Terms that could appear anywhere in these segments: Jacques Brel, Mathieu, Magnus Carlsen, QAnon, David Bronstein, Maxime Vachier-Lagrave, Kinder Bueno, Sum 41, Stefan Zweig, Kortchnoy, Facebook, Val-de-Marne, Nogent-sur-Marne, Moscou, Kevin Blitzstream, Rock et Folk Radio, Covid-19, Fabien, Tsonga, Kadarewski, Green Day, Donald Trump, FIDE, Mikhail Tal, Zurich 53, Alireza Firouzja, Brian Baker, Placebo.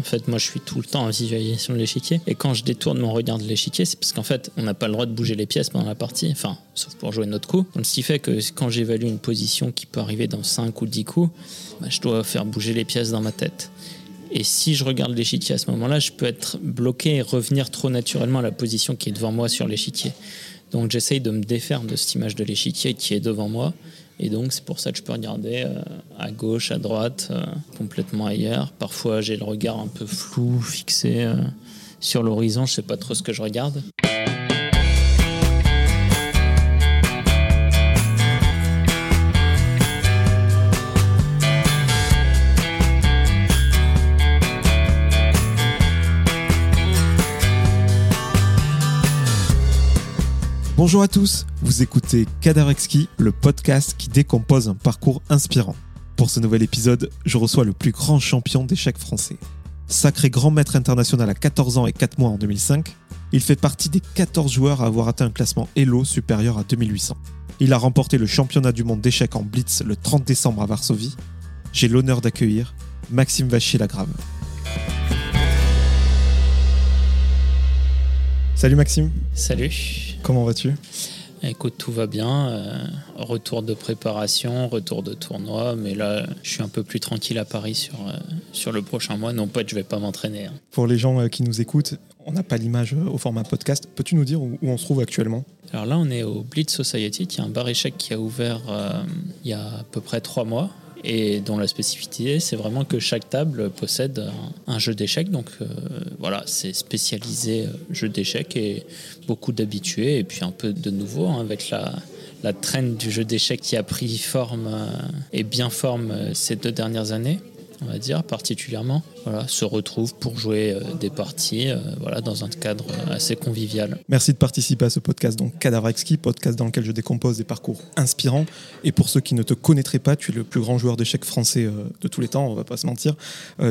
En fait, moi, je suis tout le temps en visualisation de l'échiquier. Et quand je détourne mon regard de l'échiquier, c'est parce qu'en fait, on n'a pas le droit de bouger les pièces pendant la partie. Enfin, sauf pour jouer notre coup. Donc, ce qui fait que quand j'évalue une position qui peut arriver dans 5 ou 10 coups, bah, je dois faire bouger les pièces dans ma tête. Et si je regarde l'échiquier à ce moment-là, je peux être bloqué et revenir trop naturellement à la position qui est devant moi sur l'échiquier. Donc j'essaye de me défaire de cette image de l'échiquier qui est devant moi. Et donc c'est pour ça que je peux regarder à gauche, à droite, complètement ailleurs. Parfois j'ai le regard un peu flou, fixé sur l'horizon, je sais pas trop ce que je regarde. Bonjour à tous, vous écoutez Kadarewski, le podcast qui décompose un parcours inspirant. Pour ce nouvel épisode, je reçois le plus grand champion d'échecs français. Sacré grand maître international à 14 ans et 4 mois en 2005, il fait partie des 14 joueurs à avoir atteint un classement ELO supérieur à 2800. Il a remporté le championnat du monde d'échecs en Blitz le 30 décembre à Varsovie. J'ai l'honneur d'accueillir Maxime Vachier-Lagrave. Salut Maxime. Salut. Comment vas-tu ? Écoute, tout va bien. Retour de préparation, retour de tournoi. Mais là, je suis un peu plus tranquille à Paris sur le prochain mois. Non pas que je ne vais pas m'entraîner. Hein. Pour les gens qui nous écoutent, on n'a pas l'image au format podcast. Peux-tu nous dire où on se trouve actuellement ? Alors là, on est au Bleed Society, qui est un bar échec qui a ouvert il y a à peu près 3 mois. Et dont la spécificité, c'est vraiment que chaque table possède un jeu d'échecs. Donc voilà, c'est spécialisé jeu d'échecs et beaucoup d'habitués et puis un peu de nouveau hein, avec la traîne du jeu d'échecs qui a pris forme et bien forme ces 2 dernières années, on va dire particulièrement. Voilà, se retrouvent pour jouer des parties voilà, dans un cadre assez convivial. Merci de participer à ce podcast, donc Kadarewski, podcast dans lequel je décompose des parcours inspirants. Et pour ceux qui ne te connaîtraient pas, tu es le plus grand joueur d'échecs français de tous les temps, on ne va pas se mentir.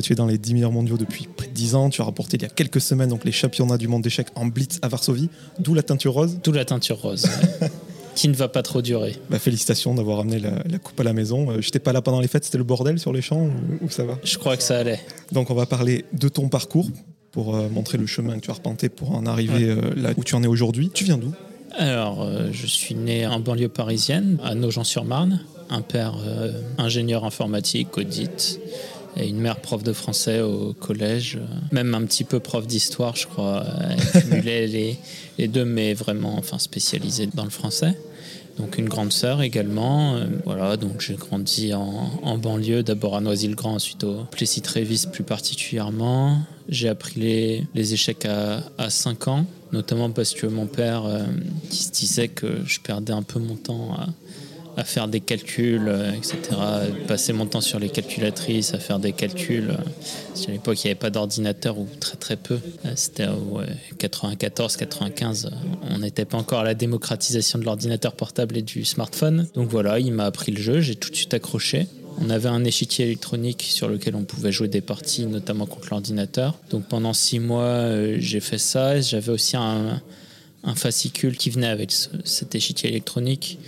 Tu es dans les 10 meilleurs mondiaux depuis près de 10 ans. Tu as remporté il y a quelques semaines donc, les championnats du monde d'échecs en Blitz à Varsovie, d'où la teinture rose. D'où la teinture rose, ouais. Qui ne va pas trop durer. Bah, félicitations d'avoir amené la coupe à la maison. J'étais pas là pendant les fêtes, c'était le bordel sur les champs ou ça va ? Je crois que ça allait. Donc on va parler de ton parcours pour montrer le chemin que tu as arpenté pour en arriver là où tu en es aujourd'hui. Tu viens d'où ? Alors je suis né en banlieue parisienne, à Nogent-sur-Marne. Un père ingénieur informatique, audit, et une mère prof de français au collège, même un petit peu prof d'histoire je crois. Elle cumulait les deux mais vraiment enfin, spécialisée dans le français. Donc une grande sœur également, voilà, donc j'ai grandi en banlieue, d'abord à Noisy-le-Grand, ensuite au Plessis-Trévis plus particulièrement. J'ai appris les échecs à 5 ans, notamment parce que mon père qui se disait que je perdais un peu mon temps à faire des calculs, etc. Passer mon temps sur les calculatrices, à faire des calculs. À l'époque, il n'y avait pas d'ordinateur ou très très peu. C'était en 94-95. On n'était pas encore à la démocratisation de l'ordinateur portable et du smartphone. Donc voilà, il m'a appris le jeu. J'ai tout de suite accroché. On avait un échiquier électronique sur lequel on pouvait jouer des parties, notamment contre l'ordinateur. Donc pendant 6 mois, j'ai fait ça. J'avais aussi un fascicule qui venait avec cet échiquier électronique.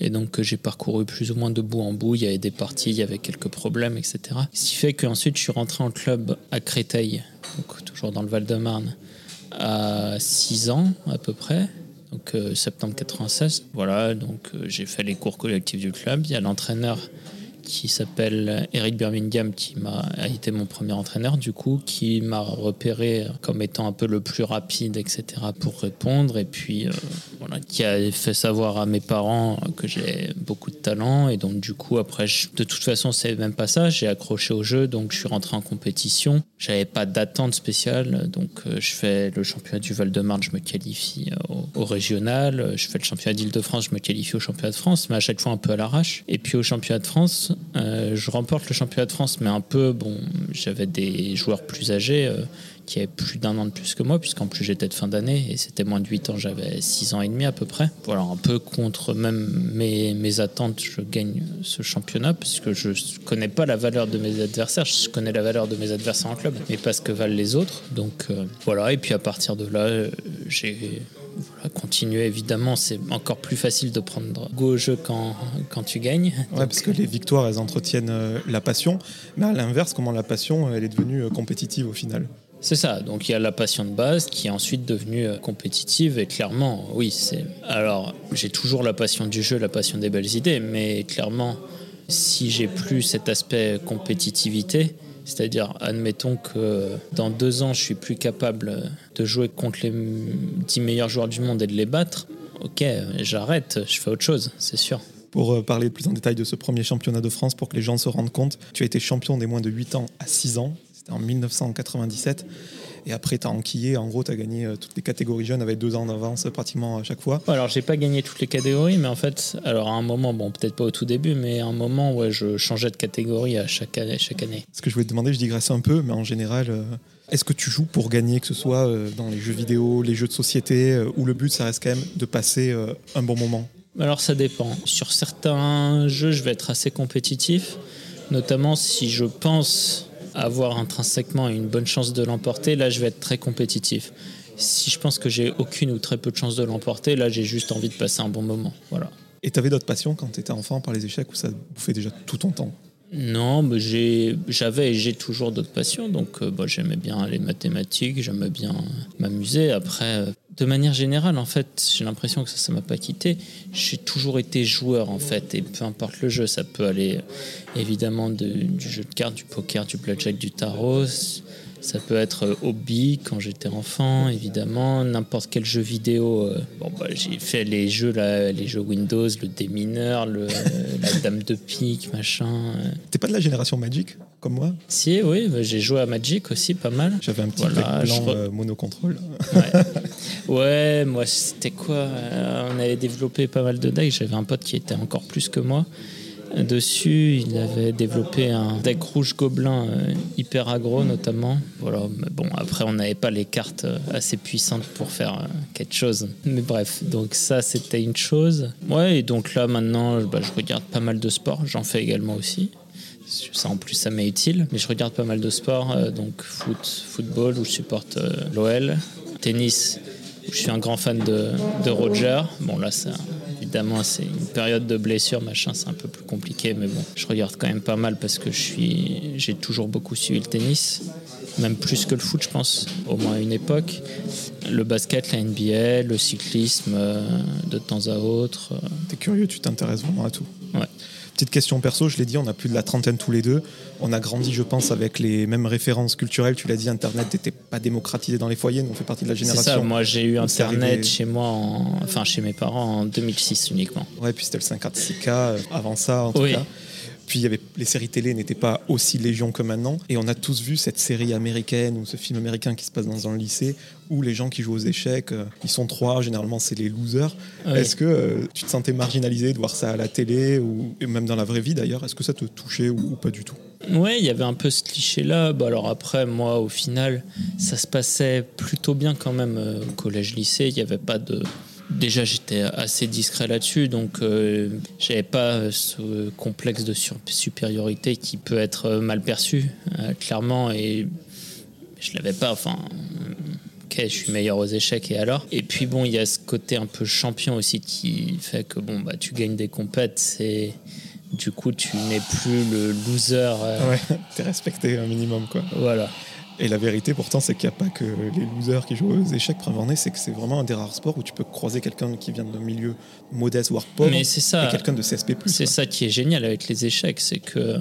Et donc que j'ai parcouru plus ou moins de bout en bout. Il y avait des parties, il y avait quelques problèmes, etc. Ce qui fait qu'ensuite je suis rentré en club à Créteil, donc toujours dans le Val-de-Marne, à 6 ans à peu près, donc septembre 96. Voilà, donc j'ai fait les cours collectifs du club. Il y a l'entraîneur qui s'appelle Eric Birmingham, qui a été mon premier entraîneur, du coup, qui m'a repéré comme étant un peu le plus rapide, etc., pour répondre. Et puis, voilà, qui a fait savoir à mes parents que j'ai beaucoup de talent. Et donc, du coup, après, de toute façon, c'est même pas ça. J'ai accroché au jeu, donc je suis rentré en compétition. J'avais pas d'attente spéciale. Donc, je fais le championnat du Val-de-Marne, je me qualifie au régional. Je fais le championnat d'Île-de-France, je me qualifie au championnat de France, mais à chaque fois un peu à l'arrache. Et puis, au championnat de France, je remporte le championnat de France, mais un peu, bon, j'avais des joueurs plus âgés qui avaient plus d'1 an de plus que moi, puisqu'en plus j'étais de fin d'année et c'était moins de 8 ans, j'avais 6 ans et demi à peu près. Voilà, un peu contre même mes attentes, je gagne ce championnat, parce que je connais pas la valeur de mes adversaires, je connais la valeur de mes adversaires en club, mais pas ce que valent les autres. Donc voilà, et puis à partir de là, j'ai continuer, évidemment, c'est encore plus facile de prendre goût au jeu quand tu gagnes. Ouais, donc... parce que les victoires, elles entretiennent la passion, mais à l'inverse, comment la passion, elle est devenue compétitive au final. C'est ça, donc il y a la passion de base qui est ensuite devenue compétitive et clairement, oui, c'est... Alors, j'ai toujours la passion du jeu, la passion des belles idées, mais clairement, si j'ai plus cet aspect compétitivité, c'est-à-dire, admettons que dans 2 ans, je suis plus capable de jouer contre les 10 meilleurs joueurs du monde et de les battre, ok, j'arrête, je fais autre chose, c'est sûr. Pour parler plus en détail de ce premier championnat de France, pour que les gens se rendent compte, tu as été champion des moins de 8 ans à 6 ans, c'était en 1997, et après t'as enquillé, en gros t'as gagné toutes les catégories jeunes avec 2 ans d'avance pratiquement à chaque fois. Alors j'ai pas gagné toutes les catégories, mais en fait, alors à un moment, bon peut-être pas au tout début, mais à un moment ouais, je changeais de catégorie à chaque année. Ce que je voulais te demander, je digresse un peu, mais en général, est-ce que tu joues pour gagner, que ce soit dans les jeux vidéo, les jeux de société, où le but ça reste quand même de passer un bon moment? Alors ça dépend, sur certains jeux je vais être assez compétitif, notamment si je pense... avoir intrinsèquement une bonne chance de l'emporter, là je vais être très compétitif. Si je pense que j'ai aucune ou très peu de chance de l'emporter, là j'ai juste envie de passer un bon moment. Voilà. Et t'avais d'autres passions quand t'étais enfant par les échecs ou ça bouffait déjà tout ton temps ? Non, mais j'ai toujours d'autres passions. Donc j'aimais bien les mathématiques, j'aimais bien m'amuser. Après, de manière générale, en fait, j'ai l'impression que ça m'a pas quitté. J'ai toujours été joueur, en fait, et peu importe le jeu, ça peut aller évidemment du jeu de cartes, du poker, du blackjack, du tarot. Ça peut être hobby quand j'étais enfant, évidemment. N'importe quel jeu vidéo. J'ai fait les jeux là, les jeux Windows, le démineur, la dame de pique, machin. T'es pas de la génération Magic comme moi ? Si, oui, j'ai joué à Magic aussi, pas mal. J'avais un petit monocontrôle. Ouais, moi c'était quoi ? On avait développé pas mal de decks. J'avais un pote qui était encore plus que moi. Dessus, il avait développé un deck rouge gobelin hyper aggro notamment. Voilà, mais bon, après on n'avait pas les cartes assez puissantes pour faire quelque chose. Mais bref, donc ça c'était une chose. Ouais, et donc là maintenant, je regarde pas mal de sports, j'en fais également aussi. Ça en plus ça m'est utile, mais je regarde pas mal de sports, donc football où je supporte l'OL, tennis où je suis un grand fan de Roger. Bon là c'est évidemment, c'est une période de blessure, machin, c'est un peu plus compliqué, mais bon, je regarde quand même pas mal parce que j'ai toujours beaucoup suivi le tennis, même plus que le foot, je pense, au moins à une époque. Le basket, la NBA, le cyclisme, de temps à autre. T'es curieux, tu t'intéresses vraiment à tout. Ouais. Petite question perso, je l'ai dit, on a plus de la trentaine tous les deux. On a grandi, je pense, avec les mêmes références culturelles. Tu l'as dit, Internet n'était pas démocratisé dans les foyers, nous on fait partie de la génération. C'est ça, moi j'ai eu Internet chez moi, chez mes parents en 2006 uniquement. Ouais, puis c'était le 56K avant ça en tout cas. Puis les séries télé n'étaient pas aussi légion que maintenant. Et on a tous vu cette série américaine ou ce film américain qui se passe dans un lycée où les gens qui jouent aux échecs, ils sont 3, généralement c'est les losers. Oui. Est-ce que tu te sentais marginalisé de voir ça à la télé ou même dans la vraie vie d'ailleurs ? Est-ce que ça te touchait ou pas du tout ? Oui, il y avait un peu ce cliché-là. Alors après, moi, au final, ça se passait plutôt bien quand même au collège-lycée. Il n'y avait pas de... Déjà, j'étais assez discret là-dessus, donc j'avais pas ce complexe de supériorité qui peut être mal perçu, clairement, et je l'avais pas. Enfin, ok, je suis meilleur aux échecs, et alors ? Et puis bon, il y a ce côté un peu champion aussi qui fait que tu gagnes des compètes, et du coup, tu n'es plus le loser. Ouais, t'es respecté un minimum, quoi. Voilà. Et la vérité, pourtant, c'est qu'il n'y a pas que les losers qui jouent aux échecs. C'est que c'est vraiment un des rares sports où tu peux croiser quelqu'un qui vient d'un milieu modeste, voire pauvre, et quelqu'un de CSP+. C'est ça qui est génial avec les échecs, c'est que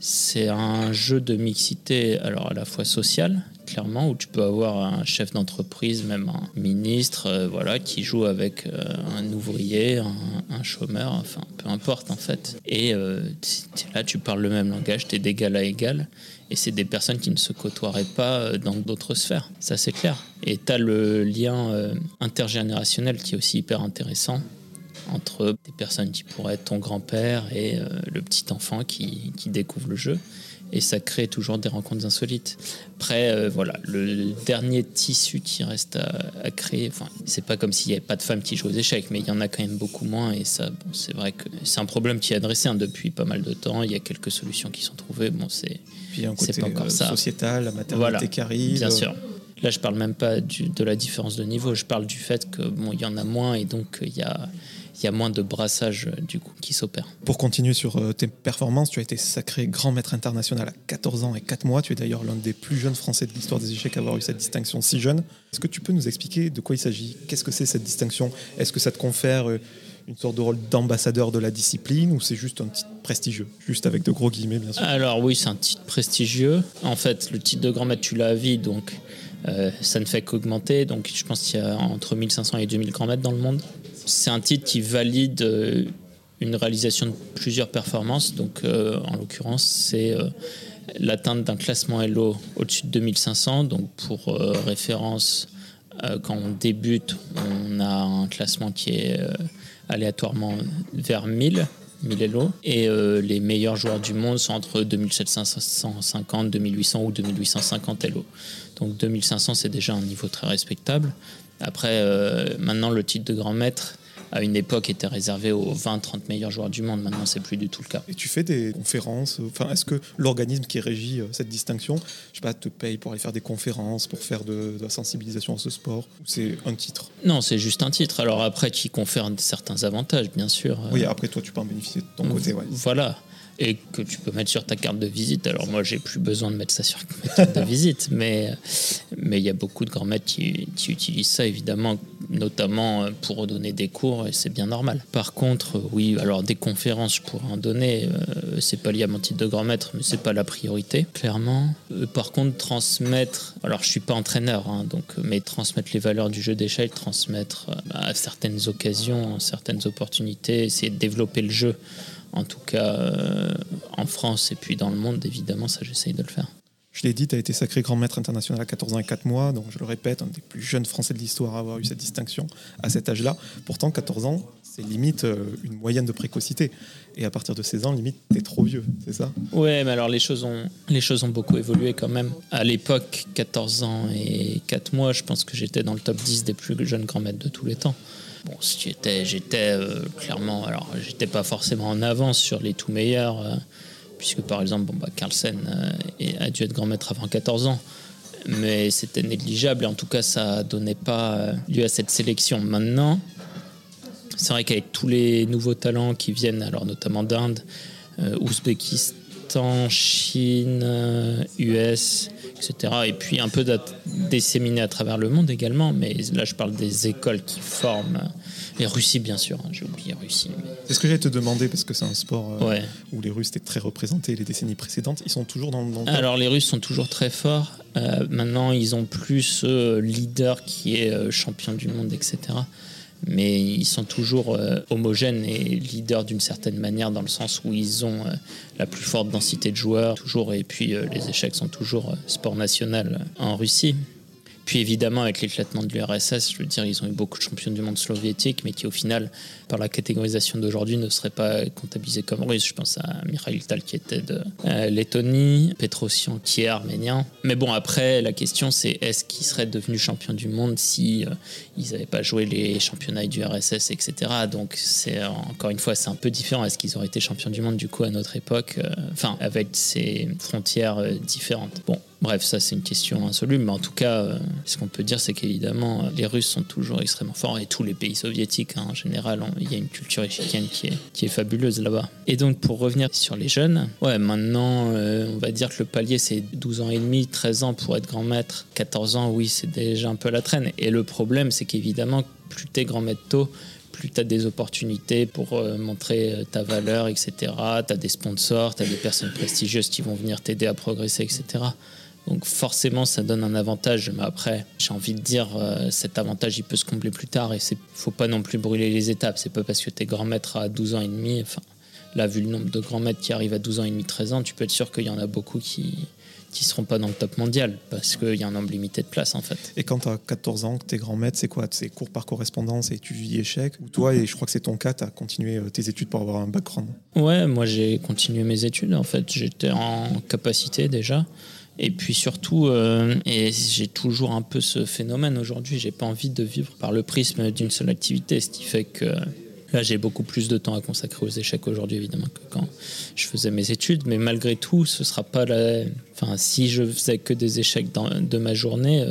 c'est un jeu de mixité, alors à la fois sociale, clairement, où tu peux avoir un chef d'entreprise, même un ministre, qui joue avec un ouvrier, un chômeur, enfin, peu importe, en fait. Et là, tu parles le même langage, t'es d'égal à égal. Et c'est des personnes qui ne se côtoieraient pas dans d'autres sphères, ça c'est clair. Et t'as le lien intergénérationnel qui est aussi hyper intéressant entre des personnes qui pourraient être ton grand-père et le petit enfant qui découvre le jeu. Et ça crée toujours des rencontres insolites. Après, le dernier tissu qui reste à créer, enfin, c'est pas comme s'il n'y avait pas de femmes qui jouent aux échecs, mais il y en a quand même beaucoup moins. Et ça, c'est vrai que c'est un problème qui est adressé depuis pas mal de temps. Il y a quelques solutions qui sont trouvées. Puis il y a un côté sociétal, la maternité qui arrive. Bien sûr. Là, je parle même pas de la différence de niveau, je parle du fait que bon, il y en a moins et donc il y a moins de brassage du coup qui s'opère. Pour continuer sur tes performances, tu as été sacré grand maître international à 14 ans et 4 mois. Tu es d'ailleurs l'un des plus jeunes Français de l'histoire des échecs à avoir eu cette distinction si jeune. Est-ce que tu peux nous expliquer de quoi il s'agit ? Qu'est-ce que c'est cette distinction ? Est-ce que ça te confère une sorte de rôle d'ambassadeur de la discipline ou c'est juste un titre prestigieux ? Juste avec de gros guillemets, bien sûr. Alors oui, c'est un titre prestigieux. En fait, le titre de grand maître, tu l'as à vie, donc ça ne fait qu'augmenter. Donc je pense qu'il y a entre 1500 et 2000 grands maîtres dans le monde. C'est un titre qui valide une réalisation de plusieurs performances. Donc, en l'occurrence, c'est l'atteinte d'un classement ELO au-dessus de 2500. Donc, pour référence, quand on débute, on a un classement qui est aléatoirement vers 1000 ELO. Et les meilleurs joueurs du monde sont entre 2750, 2800 ou 2850 ELO. Donc, 2500, c'est déjà un niveau très respectable. Après, maintenant, le titre de grand maître, à une époque, était réservé aux 20-30 meilleurs joueurs du monde. Maintenant, c'est plus du tout le cas. Et tu fais des conférences. Enfin, est-ce que l'organisme qui régit cette distinction, je sais pas, te paye pour aller faire des conférences, pour faire de la sensibilisation à ce sport ? Ou c'est un titre ? Non, c'est juste un titre. Alors après, qui confère certains avantages, bien sûr. Oui, après, toi, tu peux en bénéficier de ton côté. Ouais. Voilà. Et que tu peux mettre sur ta carte de visite. Alors moi, j'ai plus besoin de mettre ça sur ma carte de visite, mais il y a beaucoup de grands maîtres qui utilisent ça, évidemment, notamment pour donner des cours, et c'est bien normal. Par contre, oui, alors des conférences, je pourrais en donner, c'est pas lié à mon titre de grand maître, mais c'est pas la priorité, clairement. Par contre, transmettre, alors je suis pas entraîneur, hein, donc, mais transmettre les valeurs du jeu d'échec, transmettre à certaines occasions, certaines opportunités, essayer de développer le jeu, en tout cas en France et puis dans le monde, évidemment, ça j'essaye de le faire. Je l'ai dit, tu as été sacré grand maître international à 14 ans et 4 mois, donc je le répète, un des plus jeunes Français de l'histoire à avoir eu cette distinction à cet âge-là. Pourtant, 14 ans, c'est limite une moyenne de précocité. Et à partir de 16 ans, limite, t'es trop vieux, c'est ça ? Ouais, mais alors les choses ont beaucoup évolué quand même. À l'époque, 14 ans et 4 mois, je pense que j'étais dans le top 10 des plus jeunes grands maîtres de tous les temps. Bon, j'étais clairement, alors j'étais pas forcément en avance sur les tout meilleurs, puisque par exemple, Carlsen a dû être grand maître avant 14 ans, mais c'était négligeable et en tout cas, ça donnait pas lieu à cette sélection. Maintenant, c'est vrai qu'avec tous les nouveaux talents qui viennent, alors notamment d'Inde, Ouzbékistan, Chine, US, etc., et puis un peu disséminé à travers le monde également, mais là je parle des écoles qui forment, et Russie bien sûr, hein, j'ai oublié Russie. Mais... C'est ce que j'allais te demander, parce que c'est un sport où les Russes étaient très représentés les décennies précédentes, ils sont toujours dans le Alors les Russes sont toujours très forts, maintenant ils ont plus ce leader qui est champion du monde, etc., mais ils sont toujours homogènes et leaders d'une certaine manière dans le sens où ils ont la plus forte densité de joueurs toujours, et puis les échecs sont toujours sport national en Russie. Puis évidemment avec l'éclatement de l'URSS, je veux dire, ils ont eu beaucoup de champions du monde soviétique, mais qui au final, par la catégorisation d'aujourd'hui, ne seraient pas comptabilisés comme russes. Je pense à Mikhail Tal qui était de Lettonie, Petrosyan qui est arménien. Mais bon, après, la question c'est est-ce qu'ils seraient devenus champions du monde si ils n'avaient pas joué les championnats du RSS, etc. Donc c'est encore une fois, c'est un peu différent. Est-ce qu'ils auraient été champions du monde du coup à notre époque, enfin avec ces frontières différentes. Bon. Bref, ça c'est une question insoluble, mais en tout cas, ce qu'on peut dire, c'est qu'évidemment, les Russes sont toujours extrêmement forts, et tous les pays soviétiques, hein, en général, il y a une culture échiquienne qui est fabuleuse là-bas. Et donc, pour revenir sur les jeunes, ouais, maintenant, on va dire que le palier, c'est 12 ans et demi, 13 ans pour être grand maître, 14 ans, oui, c'est déjà un peu la traîne. Et le problème, c'est qu'évidemment, plus t'es grand maître tôt, plus tu as des opportunités pour montrer ta valeur, etc. Tu as des sponsors, tu as des personnes prestigieuses qui vont venir t'aider à progresser, etc. Donc forcément, ça donne un avantage. Mais après, j'ai envie de dire, cet avantage, il peut se combler plus tard. Et il ne faut pas non plus brûler les étapes. C'est pas parce que t'es grand maître à 12 ans et demi. Enfin, là, vu le nombre de grands maîtres qui arrivent à 12 ans et demi, 13 ans, tu peux être sûr qu'il y en a beaucoup qui seront pas dans le top mondial parce qu'il y a un nombre limité de places en fait. Et quand tu as 14 ans, que tu es grand maître, c'est quoi ? C'est cours par correspondance et tu vis échec ? Ou toi, et je crois que c'est ton cas, tu as continué tes études pour avoir un background ? Ouais, moi j'ai continué mes études en fait. J'étais en capacité déjà. Et puis surtout, et j'ai toujours un peu ce phénomène aujourd'hui, j'ai pas envie de vivre par le prisme d'une seule activité, ce qui fait que Là, j'ai beaucoup plus de temps à consacrer aux échecs aujourd'hui, évidemment, que quand je faisais mes études. Mais malgré tout, ce sera pas la... Enfin, si je faisais que des échecs de ma journée,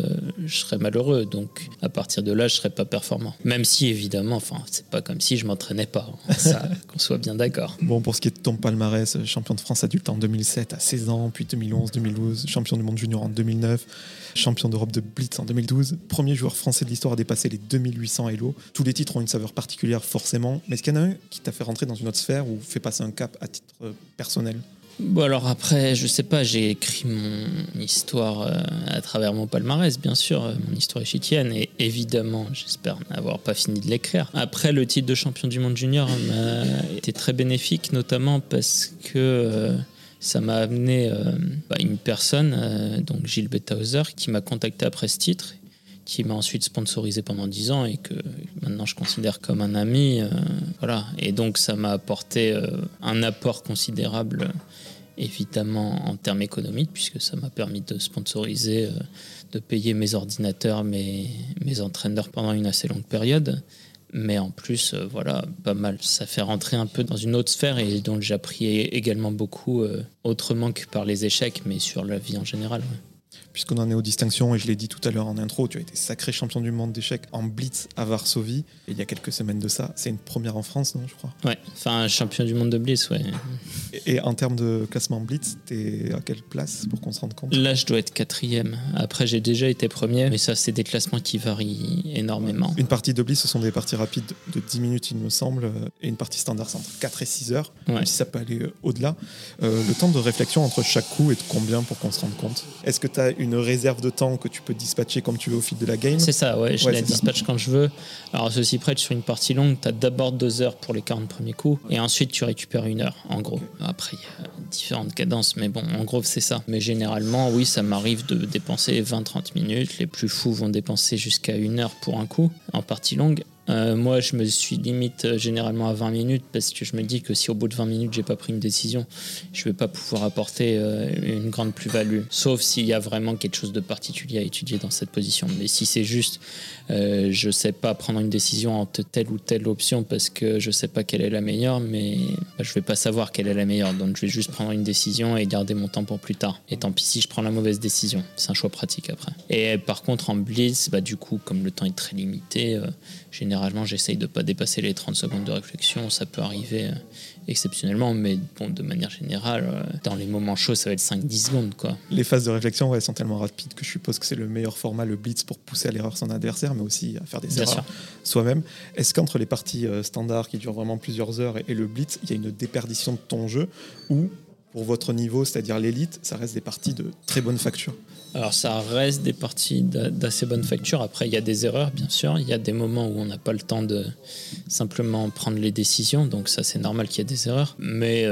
je serais malheureux. Donc, à partir de là, je serais pas performant. Même si, évidemment, enfin, c'est pas comme si je m'entraînais pas. Hein. Ça, qu'on soit bien d'accord. Bon, pour ce qui est de ton palmarès, champion de France adulte en 2007 à 16 ans, puis 2011, 2012, champion du monde junior en 2009, champion d'Europe de Blitz en 2012, premier joueur français de l'histoire à dépasser les 2800 ELO. Tous les titres ont une saveur particulière, forcément. Mais est-ce qu'il y en a un qui t'a fait rentrer dans une autre sphère ou fait passer un cap à titre personnel ? Bon, alors après, je sais pas, j'ai écrit mon histoire à travers mon palmarès, bien sûr, mon histoire échiquienne, et évidemment, j'espère n'avoir pas fini de l'écrire. Après, le titre de champion du monde junior m'a été très bénéfique, notamment parce que... ça m'a amené une personne, donc Gilles Bethauser, qui m'a contacté après ce titre, qui m'a ensuite sponsorisé pendant 10 ans et que maintenant je considère comme un ami. Voilà. Et donc ça m'a apporté un apport considérable, évidemment en termes économiques, puisque ça m'a permis de sponsoriser, de payer mes ordinateurs, mes entraîneurs pendant une assez longue période. Mais en plus, voilà, pas mal. Ça fait rentrer un peu dans une autre sphère et dont j'appris également beaucoup, autrement que par les échecs, mais sur la vie en général. Ouais. Puisqu'on en est aux distinctions, et je l'ai dit tout à l'heure en intro, tu as été sacré champion du monde d'échecs en Blitz à Varsovie, et il y a quelques semaines de ça. C'est une première en France, non, je crois ? Ouais, enfin, champion du monde de Blitz, ouais. Et en termes de classement Blitz, t'es à quelle place, pour qu'on se rende compte ? Là, je dois être 4e. Après, j'ai déjà été 1er, mais ça, c'est des classements qui varient énormément. Une partie de Blitz, ce sont des parties rapides de 10 minutes, il me semble, et une partie standard, c'est entre 4 et 6 heures, ouais. Même si ça peut aller au-delà. Le temps de réflexion entre chaque coup est de combien, pour qu'on se rende compte ? Est-ce que t'as une réserve de temps que tu peux dispatcher comme tu veux au fil de la game. C'est ça, ouais, je la dispatche quand je veux. Alors, ceci près, sur une partie longue, tu as d'abord 2 heures pour les 40 premiers coups et ensuite tu récupères 1 heure, en gros. Okay. Après, il y a différentes cadences, mais bon, en gros, c'est ça. Mais généralement, oui, ça m'arrive de dépenser 20-30 minutes. Les plus fous vont dépenser jusqu'à 1 heure pour un coup en partie longue. Moi, je me suis limite généralement à 20 minutes parce que je me dis que si au bout de 20 minutes, j'ai pas pris une décision, je vais pas pouvoir apporter une grande plus-value. Sauf s'il y a vraiment quelque chose de particulier à étudier dans cette position. Mais si c'est juste, je sais pas prendre une décision entre telle ou telle option parce que je sais pas quelle est la meilleure, mais je vais pas savoir quelle est la meilleure. Donc, je vais juste prendre une décision et garder mon temps pour plus tard. Et tant pis si je prends la mauvaise décision. C'est un choix pratique après. Et par contre, en blitz, du coup, comme le temps est très limité, généralement, j'essaye de ne pas dépasser les 30 secondes de réflexion. Ça peut arriver exceptionnellement, mais bon, de manière générale, dans les moments chauds, ça va être 5-10 secondes. Quoi. Les phases de réflexion elles sont tellement rapides que je suppose que c'est le meilleur format, le blitz, pour pousser à l'erreur son adversaire, mais aussi à faire des erreurs soi-même. Est-ce qu'entre les parties standards qui durent vraiment plusieurs heures et le blitz, il y a une déperdition de ton jeu ou, pour votre niveau, c'est-à-dire l'élite, ça reste des parties de très bonne facture ? Alors ça reste des parties d'assez bonne facture. Après, il y a des erreurs, bien sûr. Il y a des moments où on n'a pas le temps de simplement prendre les décisions. Donc ça, c'est normal qu'il y ait des erreurs. Mais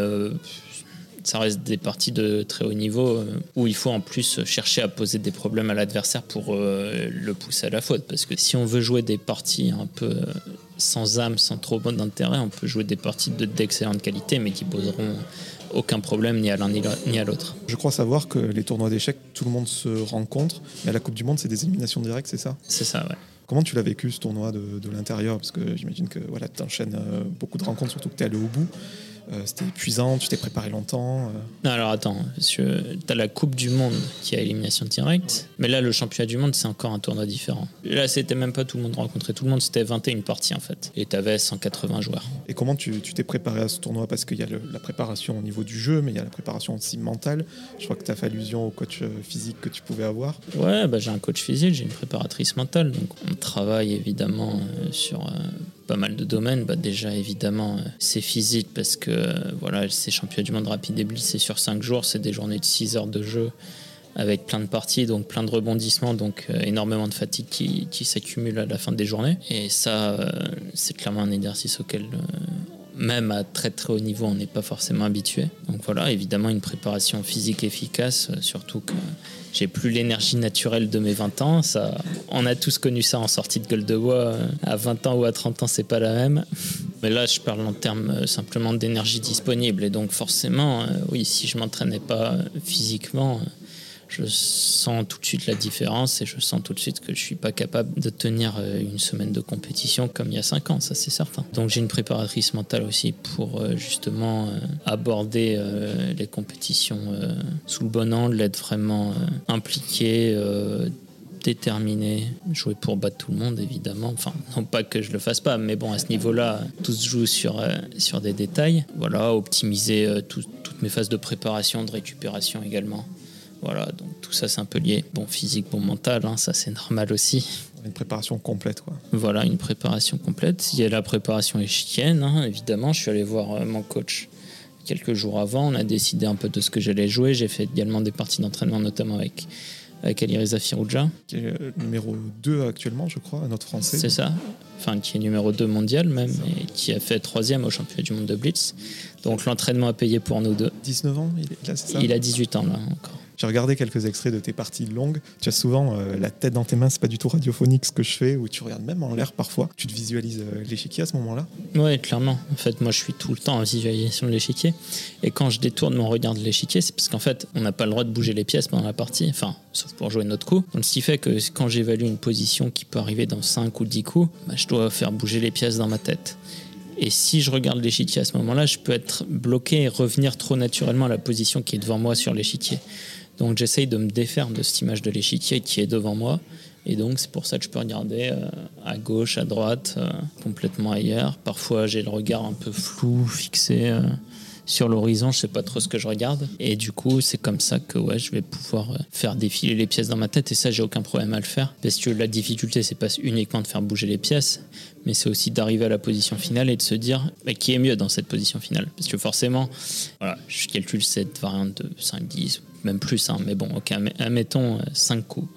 ça reste des parties de très haut niveau où il faut en plus chercher à poser des problèmes à l'adversaire pour le pousser à la faute. Parce que si on veut jouer des parties un peu sans âme, sans trop bon intérêt, on peut jouer des parties d'excellente qualité mais qui poseront aucun problème ni à l'un ni à l'autre. Je crois savoir que les tournois d'échecs, tout le monde se rencontre, mais à la Coupe du Monde, c'est des éliminations directes, c'est ça ? C'est ça, ouais. Comment tu l'as vécu, ce tournoi de l'intérieur ? Parce que j'imagine que voilà, tu enchaînes beaucoup de rencontres, surtout que tu es allé au bout. C'était épuisant, tu t'es préparé longtemps. Non, alors attends, monsieur, t'as la Coupe du Monde qui a élimination directe, mais là, le championnat du monde, c'est encore un tournoi différent. Là, c'était même pas tout le monde rencontré, tout le monde, c'était 21 parties en fait, et t'avais 180 joueurs. Et comment tu t'es préparé à ce tournoi ? Parce qu'il y a la préparation au niveau du jeu, mais il y a la préparation aussi mentale. Je crois que t'as fait allusion au coach physique que tu pouvais avoir. Ouais, j'ai un coach physique, j'ai une préparatrice mentale, donc on travaille évidemment sur... pas mal de domaines, déjà évidemment c'est physique parce que voilà, c'est championnat du monde rapide et blitz, c'est sur 5 jours, c'est des journées de 6 heures de jeu avec plein de parties, donc plein de rebondissements, donc énormément de fatigue qui s'accumule à la fin des journées, et ça c'est clairement un exercice auquel même à très très haut niveau on n'est pas forcément habitué. Donc voilà, évidemment une préparation physique efficace, surtout que j'ai plus l'énergie naturelle de mes 20 ans. Ça, on a tous connu ça en sortie de gueule de bois. À 20 ans ou à 30 ans, c'est pas la même. Mais là, je parle en termes simplement d'énergie disponible. Et donc forcément, oui, si je m'entraînais pas physiquement, je sens tout de suite la différence et je sens tout de suite que je suis pas capable de tenir une semaine de compétition comme il y a 5 ans, ça c'est certain. Donc j'ai une préparatrice mentale aussi pour justement aborder les compétitions sous le bon angle, être vraiment impliqué, déterminé, jouer pour battre tout le monde évidemment, enfin non pas que je le fasse pas, mais bon à ce niveau-là, tout se joue sur des détails. Voilà, optimiser toutes mes phases de préparation, de récupération également. Voilà, donc tout ça c'est un peu lié. Bon physique, bon mental, hein, ça c'est normal aussi. Une préparation complète, quoi. Voilà, une préparation complète. Il y a la préparation échienne, hein, évidemment. Je suis allé voir mon coach quelques jours avant. On a décidé un peu de ce que j'allais jouer. J'ai fait également des parties d'entraînement, notamment avec Alireza Firouzja. Qui est numéro 2 actuellement, je crois, notre français. C'est ça. Enfin, qui est numéro 2 mondial même, et qui a fait 3e au championnat du monde de Blitz. Donc l'entraînement a payé pour nous deux. 19 ans, il est là, c'est ça ? Il a 18 ans, là, encore. J'ai regardé quelques extraits de tes parties longues. Tu as souvent la tête dans tes mains, c'est pas du tout radiophonique ce que je fais, ou tu regardes même en l'air parfois. Tu te visualises l'échiquier à ce moment-là ? Oui, clairement. En fait, moi, je suis tout le temps en visualisation de l'échiquier. Et quand je détourne mon regard de l'échiquier, c'est parce qu'en fait, on n'a pas le droit de bouger les pièces pendant la partie, enfin, sauf pour jouer notre coup. Donc, ce qui fait que quand j'évalue une position qui peut arriver dans 5 ou 10 coups, bah, je dois faire bouger les pièces dans ma tête. Et si je regarde l'échiquier à ce moment-là, je peux être bloqué et revenir trop naturellement à la position qui est devant moi sur l'échiquier. Donc j'essaye de me défaire de cette image de l'échiquier qui est devant moi. Et donc c'est pour ça que je peux regarder à gauche, à droite, complètement ailleurs. Parfois j'ai le regard un peu flou, fixé sur l'horizon, je sais pas trop ce que je regarde. Et du coup c'est comme ça que ouais, je vais pouvoir faire défiler les pièces dans ma tête. Et ça j'ai aucun problème à le faire. Parce que la difficulté c'est pas uniquement de faire bouger les pièces, mais c'est aussi d'arriver à la position finale et de se dire bah, qui est mieux dans cette position finale. Parce que forcément, voilà, je calcule cette variante de 5, 10, même plus, hein, mais bon, ok, admettons 5 coups.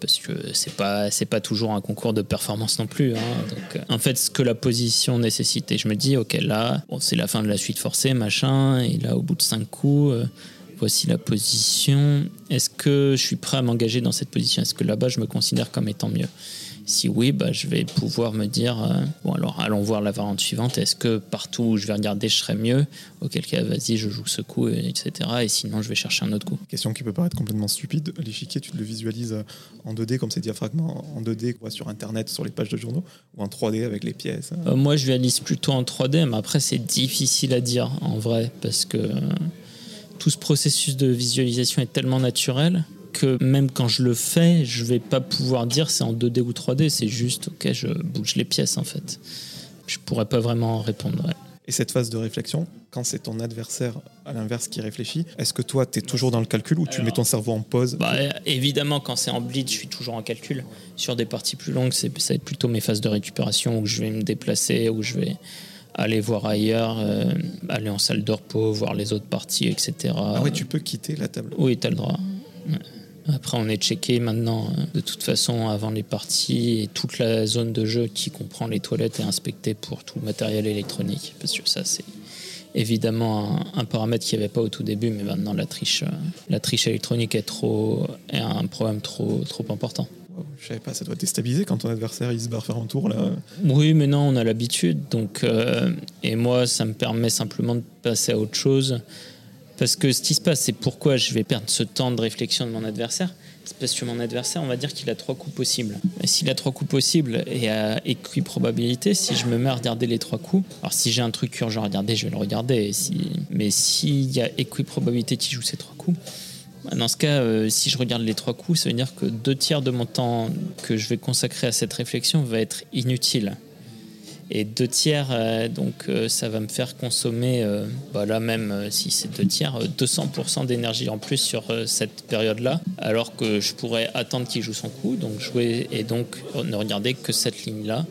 Parce que c'est pas toujours un concours de performance non plus. Hein, donc, en fait, ce que la position nécessite. Et je me dis, ok, là, bon, c'est la fin de la suite forcée, machin, et là, au bout de 5 coups... voici la position. Est-ce que je suis prêt à m'engager dans cette position ? Est-ce que là-bas, je me considère comme étant mieux ? Si oui, bah, je vais pouvoir me dire bon, alors, allons voir la variante suivante. Est-ce que partout où je vais regarder, je serai mieux ? Auquel cas, vas-y, je joue ce coup, etc. Et sinon, je vais chercher un autre coup. Question qui peut paraître complètement stupide. L'échiquier, tu le visualises en 2D, comme c'est diaphragmement, en 2D, quoi, sur Internet, sur les pages de journaux, ou en 3D avec les pièces hein. Moi, je visualise plutôt en 3D, mais après, c'est difficile à dire, en vrai, parce que... tout ce processus de visualisation est tellement naturel que même quand je le fais, je vais pas pouvoir dire c'est en 2D ou 3D, c'est juste ok, je bouge les pièces en fait. Je pourrais pas vraiment répondre. Ouais. Et cette phase de réflexion, quand c'est ton adversaire à l'inverse qui réfléchit, est-ce que toi, tu es toujours dans le calcul ou tu mets ton cerveau en pause ? Bah, évidemment, quand c'est en bleed, je suis toujours en calcul. Sur des parties plus longues, ça va être plutôt mes phases de récupération où je vais me déplacer, où je vais... aller voir ailleurs, aller en salle de repos, voir les autres parties, etc. Ah ouais, tu peux quitter la table. Oui, t'as le droit. Ouais. Après, on est checké maintenant, de toute façon, avant les parties, et toute la zone de jeu qui comprend les toilettes est inspectée pour tout le matériel électronique, parce que ça, c'est évidemment un paramètre qu'il n'y avait pas au tout début, mais maintenant, la triche électronique est un problème trop important. Je savais pas, ça doit déstabiliser quand ton adversaire il se barre faire un tour là. Oui, mais non, on a l'habitude. Donc, et moi, ça me permet simplement de passer à autre chose. Parce que ce qui se passe, c'est pourquoi je vais perdre ce temps de réflexion de mon adversaire. C'est parce que mon adversaire, on va dire qu'il a 3 coups possibles. Et s'il a 3 coups possibles et à équiprobabilité, si je me mets à regarder les 3 coups, alors si j'ai un truc urgent à regarder, je vais le regarder. Mais s'il y a équiprobabilité qui joue ces 3 coups... Dans ce cas, si je regarde les 3 coups, ça veut dire que 2/3 de mon temps que je vais consacrer à cette réflexion va être inutile. Et 2/3, donc ça va me faire consommer, là même si c'est 2/3, 200% d'énergie en plus sur cette période-là, alors que je pourrais attendre qu'il joue son coup, donc jouer et donc ne regarder que cette ligne-là,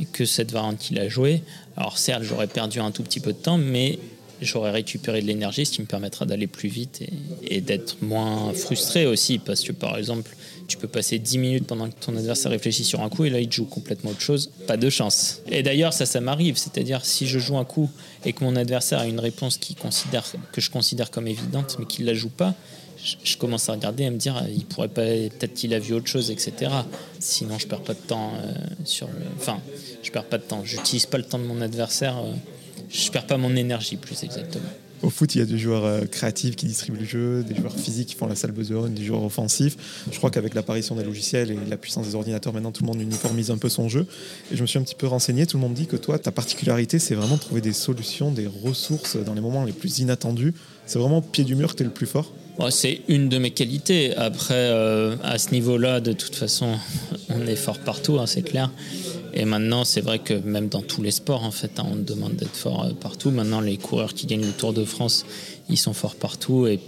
et que cette variante qu'il a jouée. Alors certes, j'aurais perdu un tout petit peu de temps, mais... j'aurais récupéré de l'énergie, ce qui me permettra d'aller plus vite et d'être moins frustré aussi, parce que par exemple tu peux passer 10 minutes pendant que ton adversaire réfléchit sur un coup et là il te joue complètement autre chose, pas de chance. Et d'ailleurs ça m'arrive, c'est-à-dire si je joue un coup et que mon adversaire a une réponse que je considère comme évidente mais qu'il la joue pas, je commence à regarder et à me dire il pourrait pas, peut-être qu'il a vu autre chose, etc. Sinon je perds pas de temps j'utilise pas le temps de mon adversaire, je perds pas mon énergie, plus exactement. Au foot, il y a des joueurs créatifs qui distribuent le jeu, des joueurs physiques qui font la sale besogne, des joueurs offensifs. Je crois qu'avec l'apparition des logiciels et la puissance des ordinateurs, maintenant tout le monde uniformise un peu son jeu. Et je me suis un petit peu renseigné, tout le monde dit que toi, ta particularité, c'est vraiment de trouver des solutions, des ressources dans les moments les plus inattendus. C'est vraiment pied du mur que t'es le plus fort. C'est une de mes qualités. Après, à ce niveau-là, de toute façon, on est fort partout, hein, c'est clair. Et maintenant, c'est vrai que même dans tous les sports, en fait, hein, on te demande d'être fort partout. Maintenant, les coureurs qui gagnent le Tour de France, ils sont forts partout et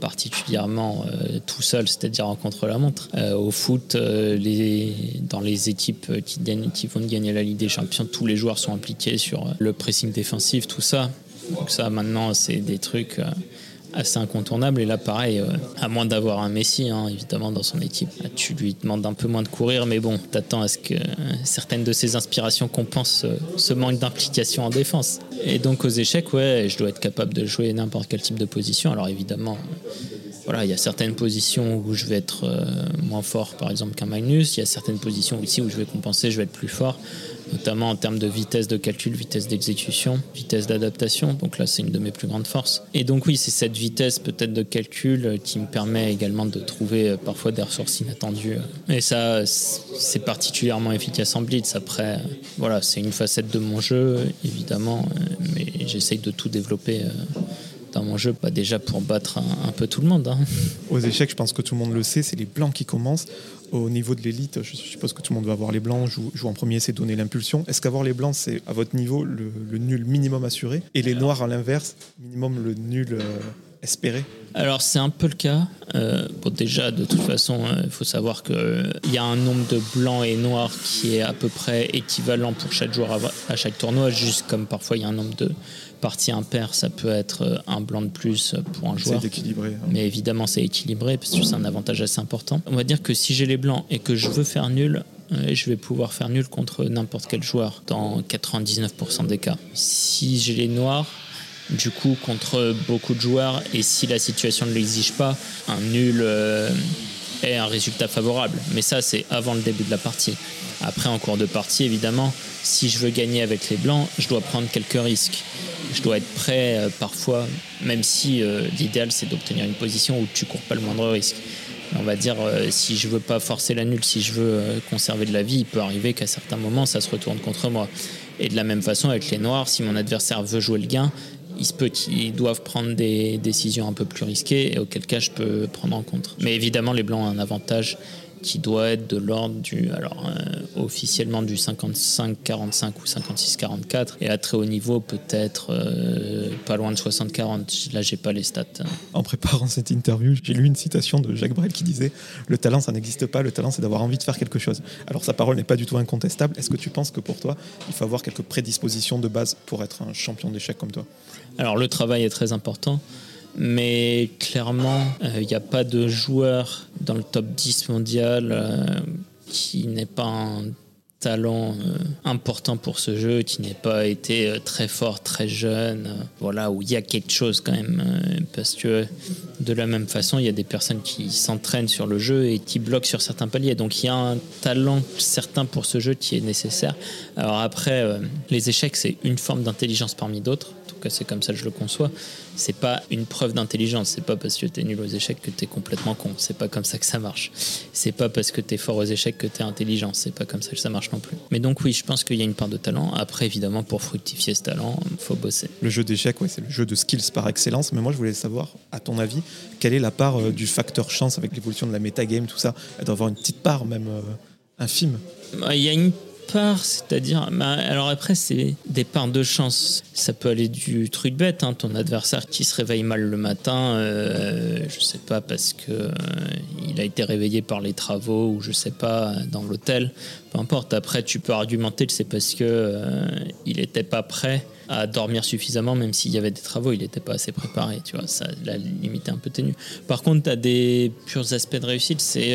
particulièrement tout seul, c'est-à-dire en contre-la-montre. Au foot, dans les équipes qui vont gagner la Ligue des Champions, tous les joueurs sont impliqués sur le pressing défensif, tout ça. Donc ça, maintenant, c'est des trucs... assez incontournable. Et là, pareil, à moins d'avoir un Messi, hein, évidemment, dans son équipe, tu lui demandes un peu moins de courir, mais bon, t'attends à ce que certaines de ses inspirations compensent ce manque d'implication en défense. Et donc, aux échecs, ouais, je dois être capable de jouer n'importe quel type de position. Alors, évidemment, voilà, il y a certaines positions où je vais être moins fort, par exemple, qu'un Magnus. Il y a certaines positions aussi où je vais compenser, je vais être plus fort, notamment en termes de vitesse de calcul, vitesse d'exécution, vitesse d'adaptation. Donc là, c'est une de mes plus grandes forces. Et donc oui, c'est cette vitesse peut-être de calcul qui me permet également de trouver parfois des ressources inattendues. Et ça, c'est particulièrement efficace en blitz. Après, voilà, c'est une facette de mon jeu, évidemment, mais j'essaye de tout développer dans mon jeu, pas déjà pour battre un peu tout le monde. Hein. Aux échecs, je pense que tout le monde le sait, c'est les blancs qui commencent. Au niveau de l'élite, je suppose que tout le monde va avoir les blancs, jouer en premier, c'est donner l'impulsion. Est-ce qu'avoir les blancs, c'est à votre niveau le nul minimum assuré et les noirs à l'inverse, minimum le nul espéré? Alors c'est un peu le cas. Bon, déjà, de toute façon, il faut savoir qu'il y a un nombre de blancs et noirs qui est à peu près équivalent pour chaque joueur à chaque tournoi, juste comme parfois il y a un nombre de parties impaires, ça peut être un blanc de plus pour un joueur. C'est équilibré. Hein. Mais évidemment, c'est équilibré parce que c'est un avantage assez important. On va dire que si j'ai les blancs et que je veux faire nul, je vais pouvoir faire nul contre n'importe quel joueur dans 99% des cas. Si j'ai les noirs, du coup, contre beaucoup de joueurs, et si la situation ne l'exige pas, un nul est un résultat favorable. Mais ça, c'est avant le début de la partie. Après, en cours de partie, évidemment, si je veux gagner avec les blancs, je dois prendre quelques risques. Je dois être prêt parfois, même si l'idéal, c'est d'obtenir une position où tu cours pas le moindre risque. On va dire, si je veux pas forcer la nulle, si je veux conserver de la vie, il peut arriver qu'à certains moments, ça se retourne contre moi. Et de la même façon, avec les noirs, si mon adversaire veut jouer le gain, il se peut qu'ils doivent prendre des décisions un peu plus risquées et auquel cas je peux prendre en compte. Mais évidemment, les blancs ont un avantage qui doit être de l'ordre du, alors officiellement du 55-45 ou 56-44, et à très haut niveau peut-être pas loin de 60-40. Là, j'ai pas les stats. En préparant cette interview, j'ai lu une citation de Jacques Brel qui disait « Le talent, ça n'existe pas, le talent, c'est d'avoir envie de faire quelque chose ». Alors, sa parole n'est pas du tout incontestable. Est-ce que tu penses que pour toi, il faut avoir quelques prédispositions de base pour être un champion d'échecs comme toi? Alors, le travail est très important. Mais clairement, il n'y a pas de joueur dans le top 10 mondial qui n'ait pas un talent important pour ce jeu, qui n'ait pas été très fort, très jeune. Voilà, où il y a quelque chose quand même. Parce que de la même façon, il y a des personnes qui s'entraînent sur le jeu et qui bloquent sur certains paliers. Donc il y a un talent certain pour ce jeu qui est nécessaire. Alors après, les échecs, c'est une forme d'intelligence parmi d'autres. C'est comme ça que je le conçois. C'est pas une preuve d'intelligence. C'est pas parce que t'es nul aux échecs que t'es complètement con. C'est pas comme ça que ça marche. C'est pas parce que t'es fort aux échecs que t'es intelligent. C'est pas comme ça que ça marche non plus. Mais donc oui, je pense qu'il y a une part de talent. Après, évidemment, pour fructifier ce talent, faut bosser. Le jeu d'échecs, ouais, c'est le jeu de skills par excellence. Mais moi, je voulais savoir, à ton avis, quelle est la part du facteur chance avec l'évolution de la metagame, tout ça? Elle doit avoir une petite part, même infime. Il y a une part, c'est-à-dire, alors après, c'est des parts de chance. Ça peut aller du truc bête, hein, ton adversaire qui se réveille mal le matin, je sais pas, parce que il a été réveillé par les travaux ou je sais pas, dans l'hôtel, peu importe. Après, tu peux argumenter que c'est parce que il était pas prêt à dormir suffisamment, même s'il y avait des travaux, il était pas assez préparé, tu vois. Ça, la limite est un peu ténue. Par contre, t'as des purs aspects de réussite, c'est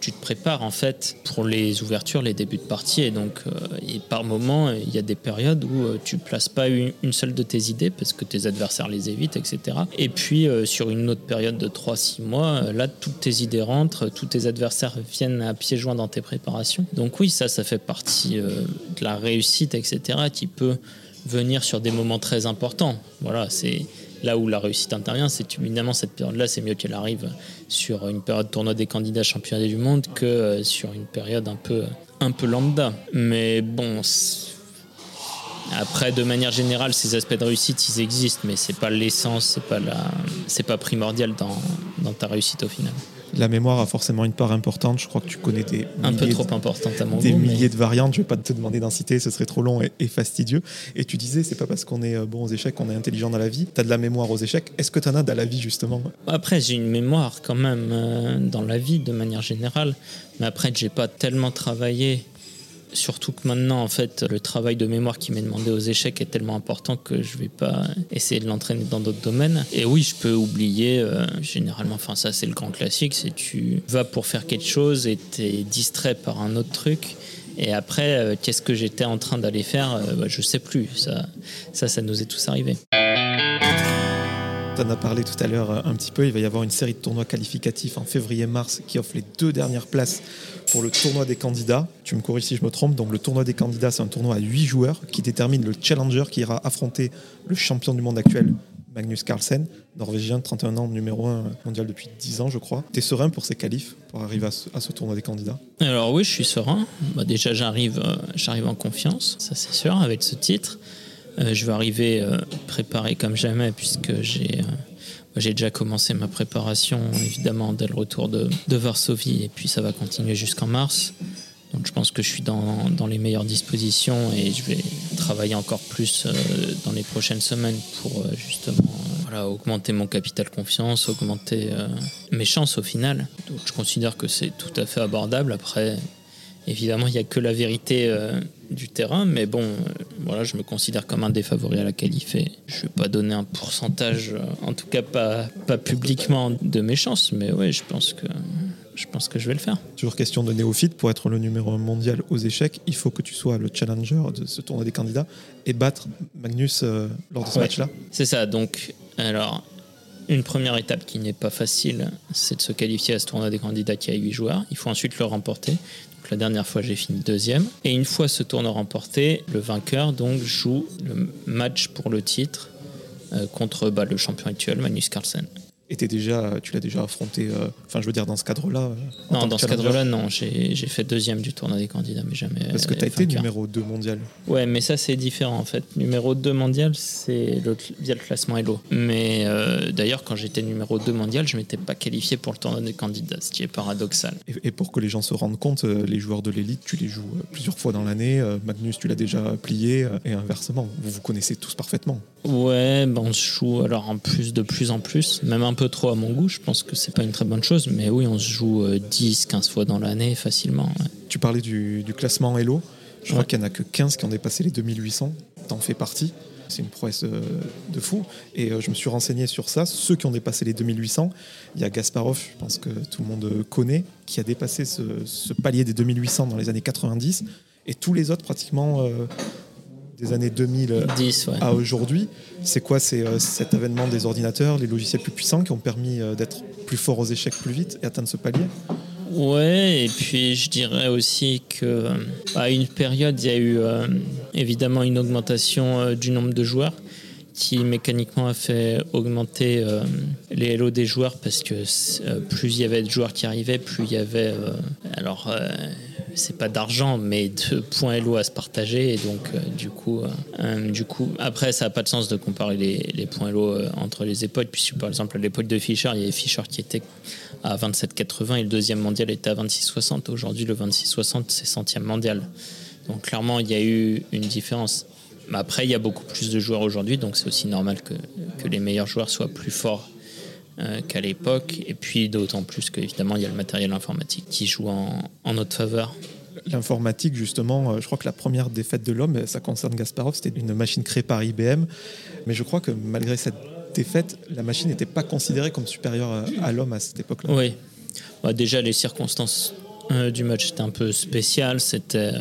tu te prépares en fait pour les ouvertures, les débuts de partie, et donc et par moment il y a des périodes où tu places pas une seule de tes idées parce que tes adversaires les évitent, etc. Et puis sur une autre période de 3-6 mois, là toutes tes idées rentrent, tous tes adversaires viennent à pieds joints dans tes préparations. Donc oui, ça fait partie de la réussite, etc., qui peut venir sur des moments très importants. Voilà, c'est Là où la réussite intervient, c'est évidemment cette période-là, c'est mieux qu'elle arrive sur une période tournoi des candidats championnats du monde que sur une période un peu lambda. Mais bon, après, de manière générale, ces aspects de réussite, ils existent, mais c'est pas l'essence, c'est pas primordial dans ta réussite au final. La mémoire a forcément une part importante. Je crois que tu connais des milliers de variantes. Je ne vais pas te demander d'en citer, ce serait trop long et fastidieux. Et tu disais, c'est pas parce qu'on est bon aux échecs qu'on est intelligent dans la vie. Tu as de la mémoire aux échecs. Est-ce que tu en as dans la vie, justement? Après, j'ai une mémoire quand même dans la vie, de manière générale. Mais après, je n'ai pas tellement travaillé. Surtout que maintenant, en fait, le travail de mémoire qui m'est demandé aux échecs est tellement important que je ne vais pas essayer de l'entraîner dans d'autres domaines. Et oui, je peux oublier, généralement, enfin ça c'est le grand classique, c'est tu vas pour faire quelque chose et tu es distrait par un autre truc. Et après, qu'est-ce que j'étais en train d'aller faire, je ne sais plus. Ça nous est tous arrivé. On en a parlé tout à l'heure un petit peu. Il va y avoir une série de tournois qualificatifs en février-mars qui offrent les 2 dernières places pour le tournoi des candidats. Tu me corriges si je me trompe. Donc le tournoi des candidats, c'est un tournoi à 8 joueurs qui détermine le challenger qui ira affronter le champion du monde actuel, Magnus Carlsen, norvégien, 31 ans, numéro 1 mondial depuis 10 ans, je crois. T'es serein pour ces qualifs, pour arriver à ce tournoi des candidats? Alors oui, je suis serein. Déjà, j'arrive en confiance, ça c'est sûr, avec ce titre. Je vais arriver préparé comme jamais, puisque j'ai déjà commencé ma préparation, évidemment, dès le retour de Varsovie, et puis ça va continuer jusqu'en mars. Donc je pense que je suis dans les meilleures dispositions, et je vais travailler encore plus dans les prochaines semaines pour justement augmenter mon capital confiance, augmenter mes chances au final. Donc je considère que c'est tout à fait abordable. Après, évidemment, il n'y a que la vérité du terrain, mais bon, je me considère comme un des favoris à la qualif. Je ne vais pas donner un pourcentage, en tout cas pas publiquement, de mes chances, mais ouais, je pense que je vais le faire. Toujours question de néophyte, pour être le numéro 1 mondial aux échecs, il faut que tu sois le challenger de ce tournoi des candidats et battre Magnus lors de ce match-là. C'est ça, donc, alors... Une première étape qui n'est pas facile, c'est de se qualifier à ce tournoi des candidats qui a 8 joueurs. Il faut ensuite le remporter. Donc, la dernière fois, j'ai fini 2e. Et une fois ce tournoi remporté, le vainqueur donc, joue le match pour le titre contre le champion actuel, Magnus Carlsen. Et tu l'as déjà affronté, dans ce cadre-là? Non, dans ce cadre-là, non. J'ai fait 2e du tournoi des candidats, mais jamais. Parce que tu as été numéro 2 mondial. Ouais, mais ça, c'est différent, en fait. Numéro 2 mondial, c'est via le classement ELO. Mais d'ailleurs, quand j'étais numéro 2 mondial, je ne m'étais pas qualifié pour le tournoi des candidats, ce qui est paradoxal. Et pour que les gens se rendent compte, les joueurs de l'élite, tu les joues plusieurs fois dans l'année. Magnus, tu l'as déjà plié, et inversement. Vous connaissez tous parfaitement. Ouais, on se joue alors de plus en plus, même un peu trop à mon goût. Je pense que c'est pas une très bonne chose, mais oui, on se joue 10-15 fois dans l'année facilement. Ouais. Tu parlais du classement ELO. Je crois qu'il n'y en a que 15 qui ont dépassé les 2800. T'en fais partie. C'est une prouesse de fou. Et je me suis renseigné sur ça. Ceux qui ont dépassé les 2800, il y a Kasparov, je pense que tout le monde connaît, qui a dépassé ce palier des 2800 dans les années 90. Et tous les autres, pratiquement... des années 2010 à aujourd'hui. C'est quoi? C'est cet avènement des ordinateurs, les logiciels plus puissants qui ont permis d'être plus fort aux échecs plus vite et atteindre ce palier? Ouais, et puis je dirais aussi que à une période, il y a eu évidemment une augmentation du nombre de joueurs qui mécaniquement a fait augmenter les LO des joueurs, parce que plus il y avait de joueurs qui arrivaient, plus il y avait... c'est pas d'argent, mais de points LO à se partager, et donc du coup après, ça n'a pas de sens de comparer les points LO entre les époques, puisque par exemple à l'époque de Fischer, il y avait Fischer qui était à 27,80 et le deuxième mondial était à 26,60. Aujourd'hui, le 26,60, c'est 100e mondial, donc clairement il y a eu une différence. Mais après, il y a beaucoup plus de joueurs aujourd'hui, donc c'est aussi normal que les meilleurs joueurs soient plus forts qu'à l'époque, et puis d'autant plus qu'évidemment il y a le matériel informatique qui joue en notre faveur. L'informatique, justement, je crois que la première défaite de l'homme, ça concerne Kasparov, c'était une machine créée par IBM, mais je crois que malgré cette défaite, la machine n'était pas considérée comme supérieure à l'homme à cette époque-là. Oui, déjà les circonstances du match étaient un peu spéciales, c'était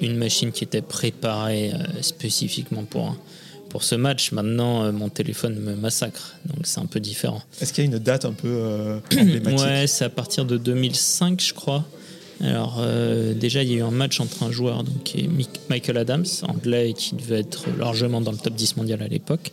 une machine qui était préparée spécifiquement pour ce match. Maintenant, mon téléphone me massacre, donc c'est un peu différent. Est-ce qu'il y a une date un peu emblématique? Ouais, c'est à partir de 2005, je crois. Alors, déjà, il y a eu un match entre un joueur, donc, qui est Michael Adams, anglais, et qui devait être largement dans le top 10 mondial à l'époque,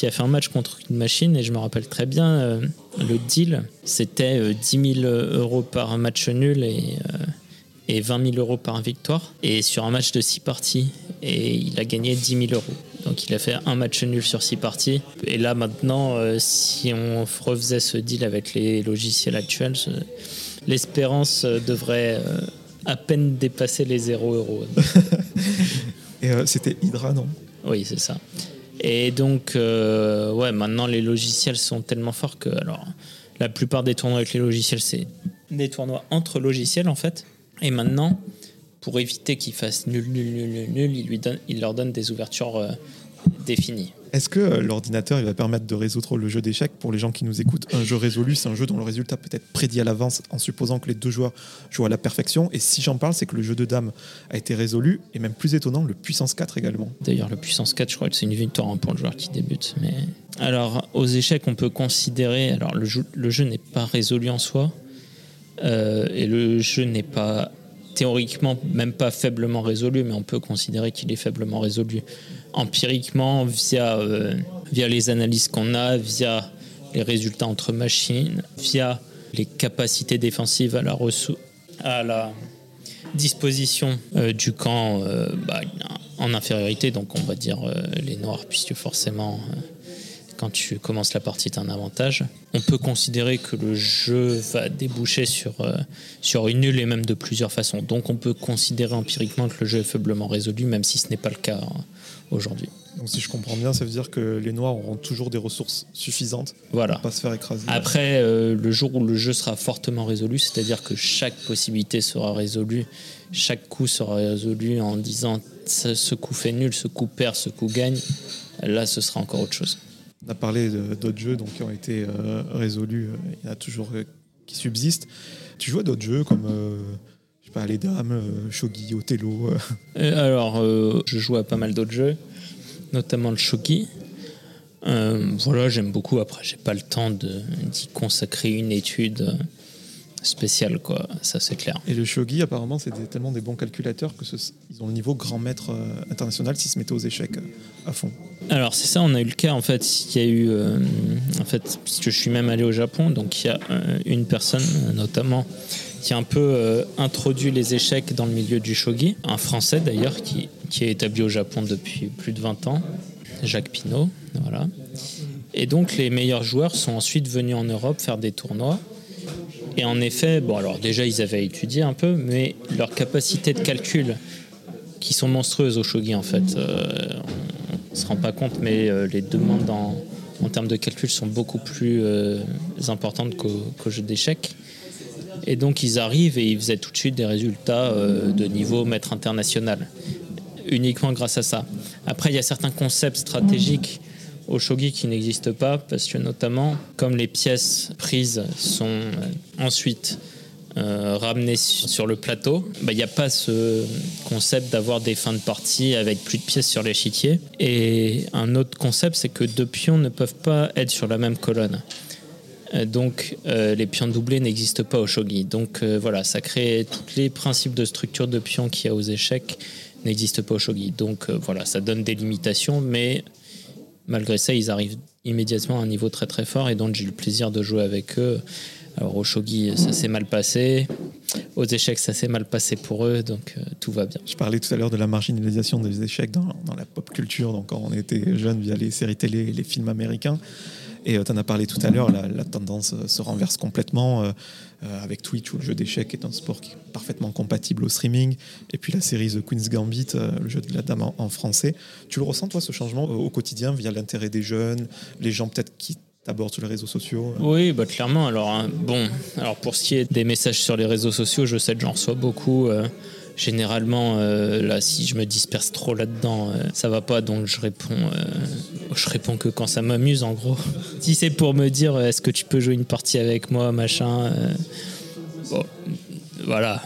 qui a fait un match contre une machine, et je me rappelle très bien le deal, c'était 10 000 € par match nul et 20 000 euros par victoire, et sur un match de 6 parties, et il a gagné 10 000 euros. Donc il a fait un match nul sur 6 parties, et là maintenant, si on refaisait ce deal avec les logiciels actuels, l'espérance devrait à peine dépasser les 0 euros. Et c'était Hydra, non ? Oui, c'est ça. Et donc, ouais, maintenant les logiciels sont tellement forts que, alors, la plupart des tournois avec les logiciels, c'est des tournois entre logiciels en fait. Et maintenant, pour éviter qu'ils fassent nul, il leur donne des ouvertures définies. Est-ce que l'ordinateur il va permettre de résoudre le jeu d'échecs pour les gens qui nous écoutent? Un jeu résolu, c'est un jeu dont le résultat peut être prédit à l'avance en supposant que les deux joueurs jouent à la perfection. Et si j'en parle, c'est que le jeu de dames a été résolu, et même plus étonnant, le puissance 4 également. D'ailleurs, le puissance 4, je crois que c'est une victoire pour le joueur qui débute. Mais... alors, aux échecs, on peut considérer... alors, le jeu n'est pas résolu en soi, et le jeu n'est pas... théoriquement, même pas faiblement résolu, mais on peut considérer qu'il est faiblement résolu. Empiriquement, via les analyses qu'on a, via les résultats entre machines, via les capacités défensives à la disposition du camp en infériorité, donc on va dire les noirs, puisque forcément, quand tu commences la partie, tu as un avantage. On peut considérer que le jeu va déboucher sur une nulle, et même de plusieurs façons. Donc on peut considérer empiriquement que le jeu est faiblement résolu, même si ce n'est pas le cas aujourd'hui. Donc si je comprends bien, ça veut dire que les noirs auront toujours des ressources suffisantes, voilà, pour ne pas se faire écraser. Après, le jour où le jeu sera fortement résolu, c'est-à-dire que chaque possibilité sera résolue, chaque coup sera résolu en disant ce coup fait nul, ce coup perd, ce coup gagne, là ce sera encore autre chose. On a parlé d'autres jeux donc, qui ont été résolus. Il y en a toujours qui subsistent. Tu joues à d'autres jeux comme je sais pas, les dames, shogi, Othello Alors, je joue à pas mal d'autres jeux, notamment le shogi. Voilà, j'aime beaucoup. Après, j'ai pas le temps d'y consacrer une étude spéciale, quoi. Ça, c'est clair. Et le shogi, apparemment, c'est tellement des bons calculateurs qu'ils ont le niveau grand maître international s'ils se mettaient aux échecs à fond. Alors c'est ça, on a eu le cas en fait, il y a eu en fait, parce que je suis même allé au Japon, donc il y a une personne notamment qui a un peu introduit les échecs dans le milieu du shogi, un Français d'ailleurs qui est établi au Japon depuis plus de 20 ans, Jacques Pinault, voilà. Et donc les meilleurs joueurs sont ensuite venus en Europe faire des tournois. Et en effet, bon alors déjà ils avaient étudié un peu, mais leur capacité de calcul qui sont monstrueuses au shogi en fait. On se rend pas compte, mais les demandes en termes de calcul sont beaucoup plus importantes qu'au jeu d'échecs. Et donc ils arrivent et ils faisaient tout de suite des résultats de niveau maître international, uniquement grâce à ça. Après, il y a certains concepts stratégiques au shogi qui n'existent pas, parce que notamment, comme les pièces prises sont ensuite ramené sur le plateau, il n'y a pas ce concept d'avoir des fins de partie avec plus de pièces sur l'échiquier. Et un autre concept, c'est que deux pions ne peuvent pas être sur la même colonne. Donc les pions doublés n'existent pas au shogi. Donc voilà, ça crée tous les principes de structure de pions qu'il y a aux échecs n'existent pas au shogi. Donc voilà, ça donne des limitations, mais malgré ça, ils arrivent immédiatement à un niveau très très fort, et donc j'ai eu le plaisir de jouer avec eux. Alors au shogi, ça s'est mal passé. Aux échecs, ça s'est mal passé pour eux, donc tout va bien. Je parlais tout à l'heure de la marginalisation des échecs dans la pop culture, donc quand on était jeune via les séries télé et les films américains. Et tu en as parlé tout à l'heure, la tendance se renverse complètement avec Twitch, où le jeu d'échecs est un sport qui est parfaitement compatible au streaming, et puis la série The Queen's Gambit, le jeu de la dame en français. Tu le ressens, toi, ce changement au quotidien via l'intérêt des jeunes, les gens peut-être qui t'abordes sur les réseaux sociaux? Oui, bah clairement. Alors alors pour ce qui est des messages sur les réseaux sociaux, je sais que j'en reçois beaucoup. Généralement, là, si je me disperse trop là-dedans, ça va pas. Donc je réponds que quand ça m'amuse, en gros. Si c'est pour me dire est-ce que tu peux jouer une partie avec moi, machin. Bon, voilà.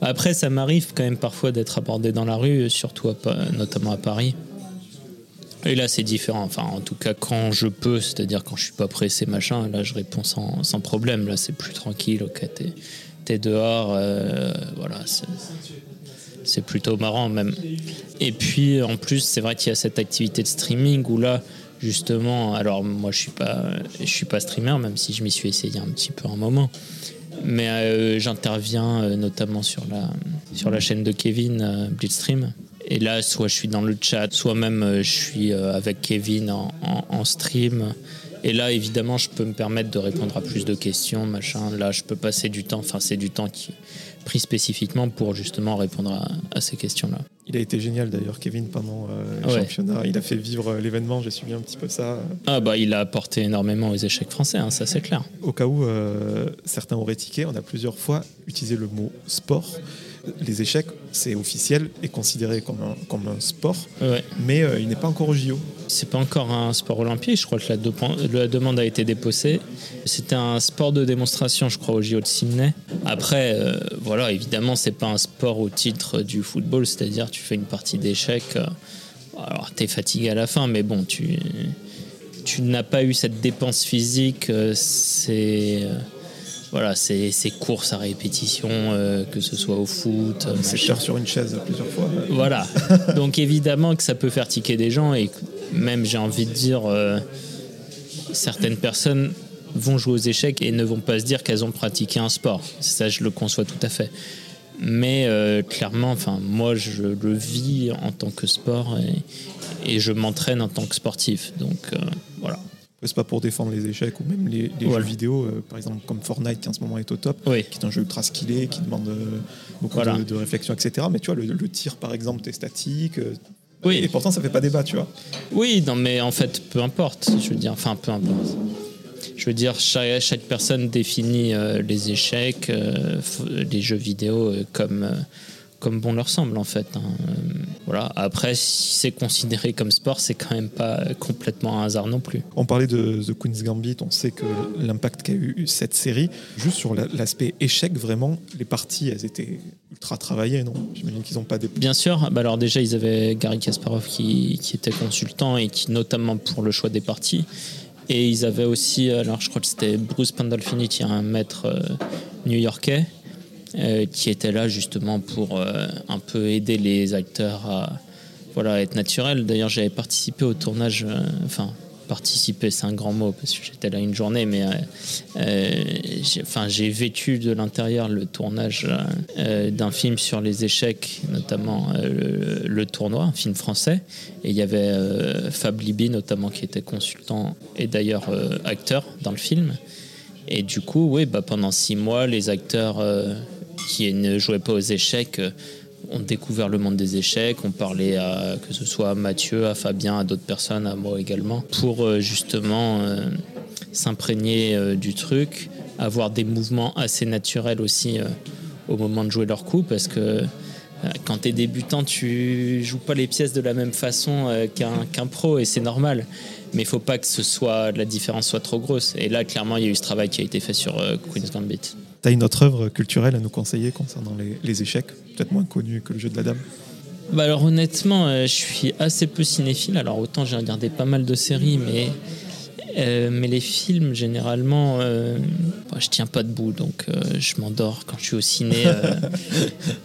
Après, ça m'arrive quand même parfois d'être abordé dans la rue, surtout notamment à Paris. Et là, c'est différent. Enfin, en tout cas, quand je peux, c'est-à-dire quand je suis pas pressé, machin, là, je réponds sans problème. Là, c'est plus tranquille. Ok, t'es dehors. Voilà, c'est plutôt marrant même. Et puis, en plus, c'est vrai qu'il y a cette activité de streaming où là, justement, alors moi je suis pas streamer, même si je m'y suis essayé un petit peu un moment, mais j'interviens notamment sur la chaîne de Kevin Blitzstream, et là soit je suis dans le chat, soit même je suis avec Kevin en stream, et là évidemment je peux me permettre de répondre à plus de questions, machin, là je peux passer du temps, enfin c'est du temps qui pris spécifiquement pour justement répondre à ces questions-là. Il a été génial d'ailleurs, Kevin, pendant le championnat. Il a fait vivre l'événement, j'ai suivi un petit peu ça. Ah bah, il a apporté énormément aux échecs français, hein, ça c'est clair. Au cas où certains auraient tiqué, on a plusieurs fois utilisé le mot « sport ». Les échecs, c'est officiel et considéré comme un sport, mais il n'est pas encore au JO. C'est pas encore un sport olympique, je crois que la demande a été déposée. C'était un sport de démonstration, je crois, au JO de Sydney. Après, voilà, évidemment, c'est pas un sport au titre du football, c'est-à-dire tu fais une partie d'échecs, alors t'es fatigué à la fin, mais bon, tu n'as pas eu cette dépense physique, Voilà, ces courses à répétition, que ce soit au foot... c'est cher sur une chaise plusieurs fois. Voilà, donc évidemment que ça peut faire tiquer des gens, et même j'ai envie de dire, certaines personnes vont jouer aux échecs et ne vont pas se dire qu'elles ont pratiqué un sport. Ça, je le conçois tout à fait. Mais clairement, enfin, moi, je le vis en tant que sport et je m'entraîne en tant que sportif, donc voilà. C'est pas pour défendre les échecs ou même les jeux vidéo, par exemple comme Fortnite qui en ce moment est au top, qui est un jeu ultra skillé, qui demande beaucoup de réflexion, etc. Mais tu vois, le tir par exemple, t'es statique, et pourtant ça fait pas débat, tu vois. Oui, non mais en fait, peu importe, je veux dire, enfin peu importe. Je veux dire, chaque personne définit les échecs, les jeux vidéo comme bon leur semble en fait, hein. Voilà. Après, si c'est considéré comme sport, c'est quand même pas complètement un hasard non plus. On parlait de The Queen's Gambit, on sait que l'impact qu'a eu cette série, juste sur l'aspect échec, vraiment, les parties, elles étaient ultra travaillées, non ? J'imagine qu'ils n'ont pas des... Bien sûr, bah alors déjà, ils avaient Gary Kasparov qui était consultant et qui, notamment pour le choix des parties, et ils avaient aussi, alors je crois que c'était Bruce Pendolfini qui est un maître new-yorkais, qui était là justement pour un peu aider les acteurs à être naturels. D'ailleurs, j'avais participé au tournage, enfin participer, c'est un grand mot parce que j'étais là une journée, mais j'ai vécu de l'intérieur le tournage d'un film sur les échecs, notamment le tournoi, un film français. Et il y avait Fab Liby notamment qui était consultant et d'ailleurs acteur dans le film. Et du coup, pendant 6 mois, les acteurs qui ne jouaient pas aux échecs ont découvert le monde des échecs, ont parlé que ce soit à Mathieu, à Fabien, à d'autres personnes, à moi également, pour justement s'imprégner du truc, avoir des mouvements assez naturels aussi au moment de jouer leur coup, parce que quand t'es débutant, tu joues pas les pièces de la même façon qu'un pro, et c'est normal. Mais il ne faut pas que la différence soit trop grosse. Et là, clairement, il y a eu ce travail qui a été fait sur Queen's Gambit. Tu as une autre œuvre culturelle à nous conseiller concernant les échecs, peut-être moins connue que le jeu de la dame? Bah alors honnêtement, je suis assez peu cinéphile. Alors autant j'ai regardé pas mal de séries, mais les films, généralement, je ne tiens pas debout. Donc je m'endors quand je suis au ciné.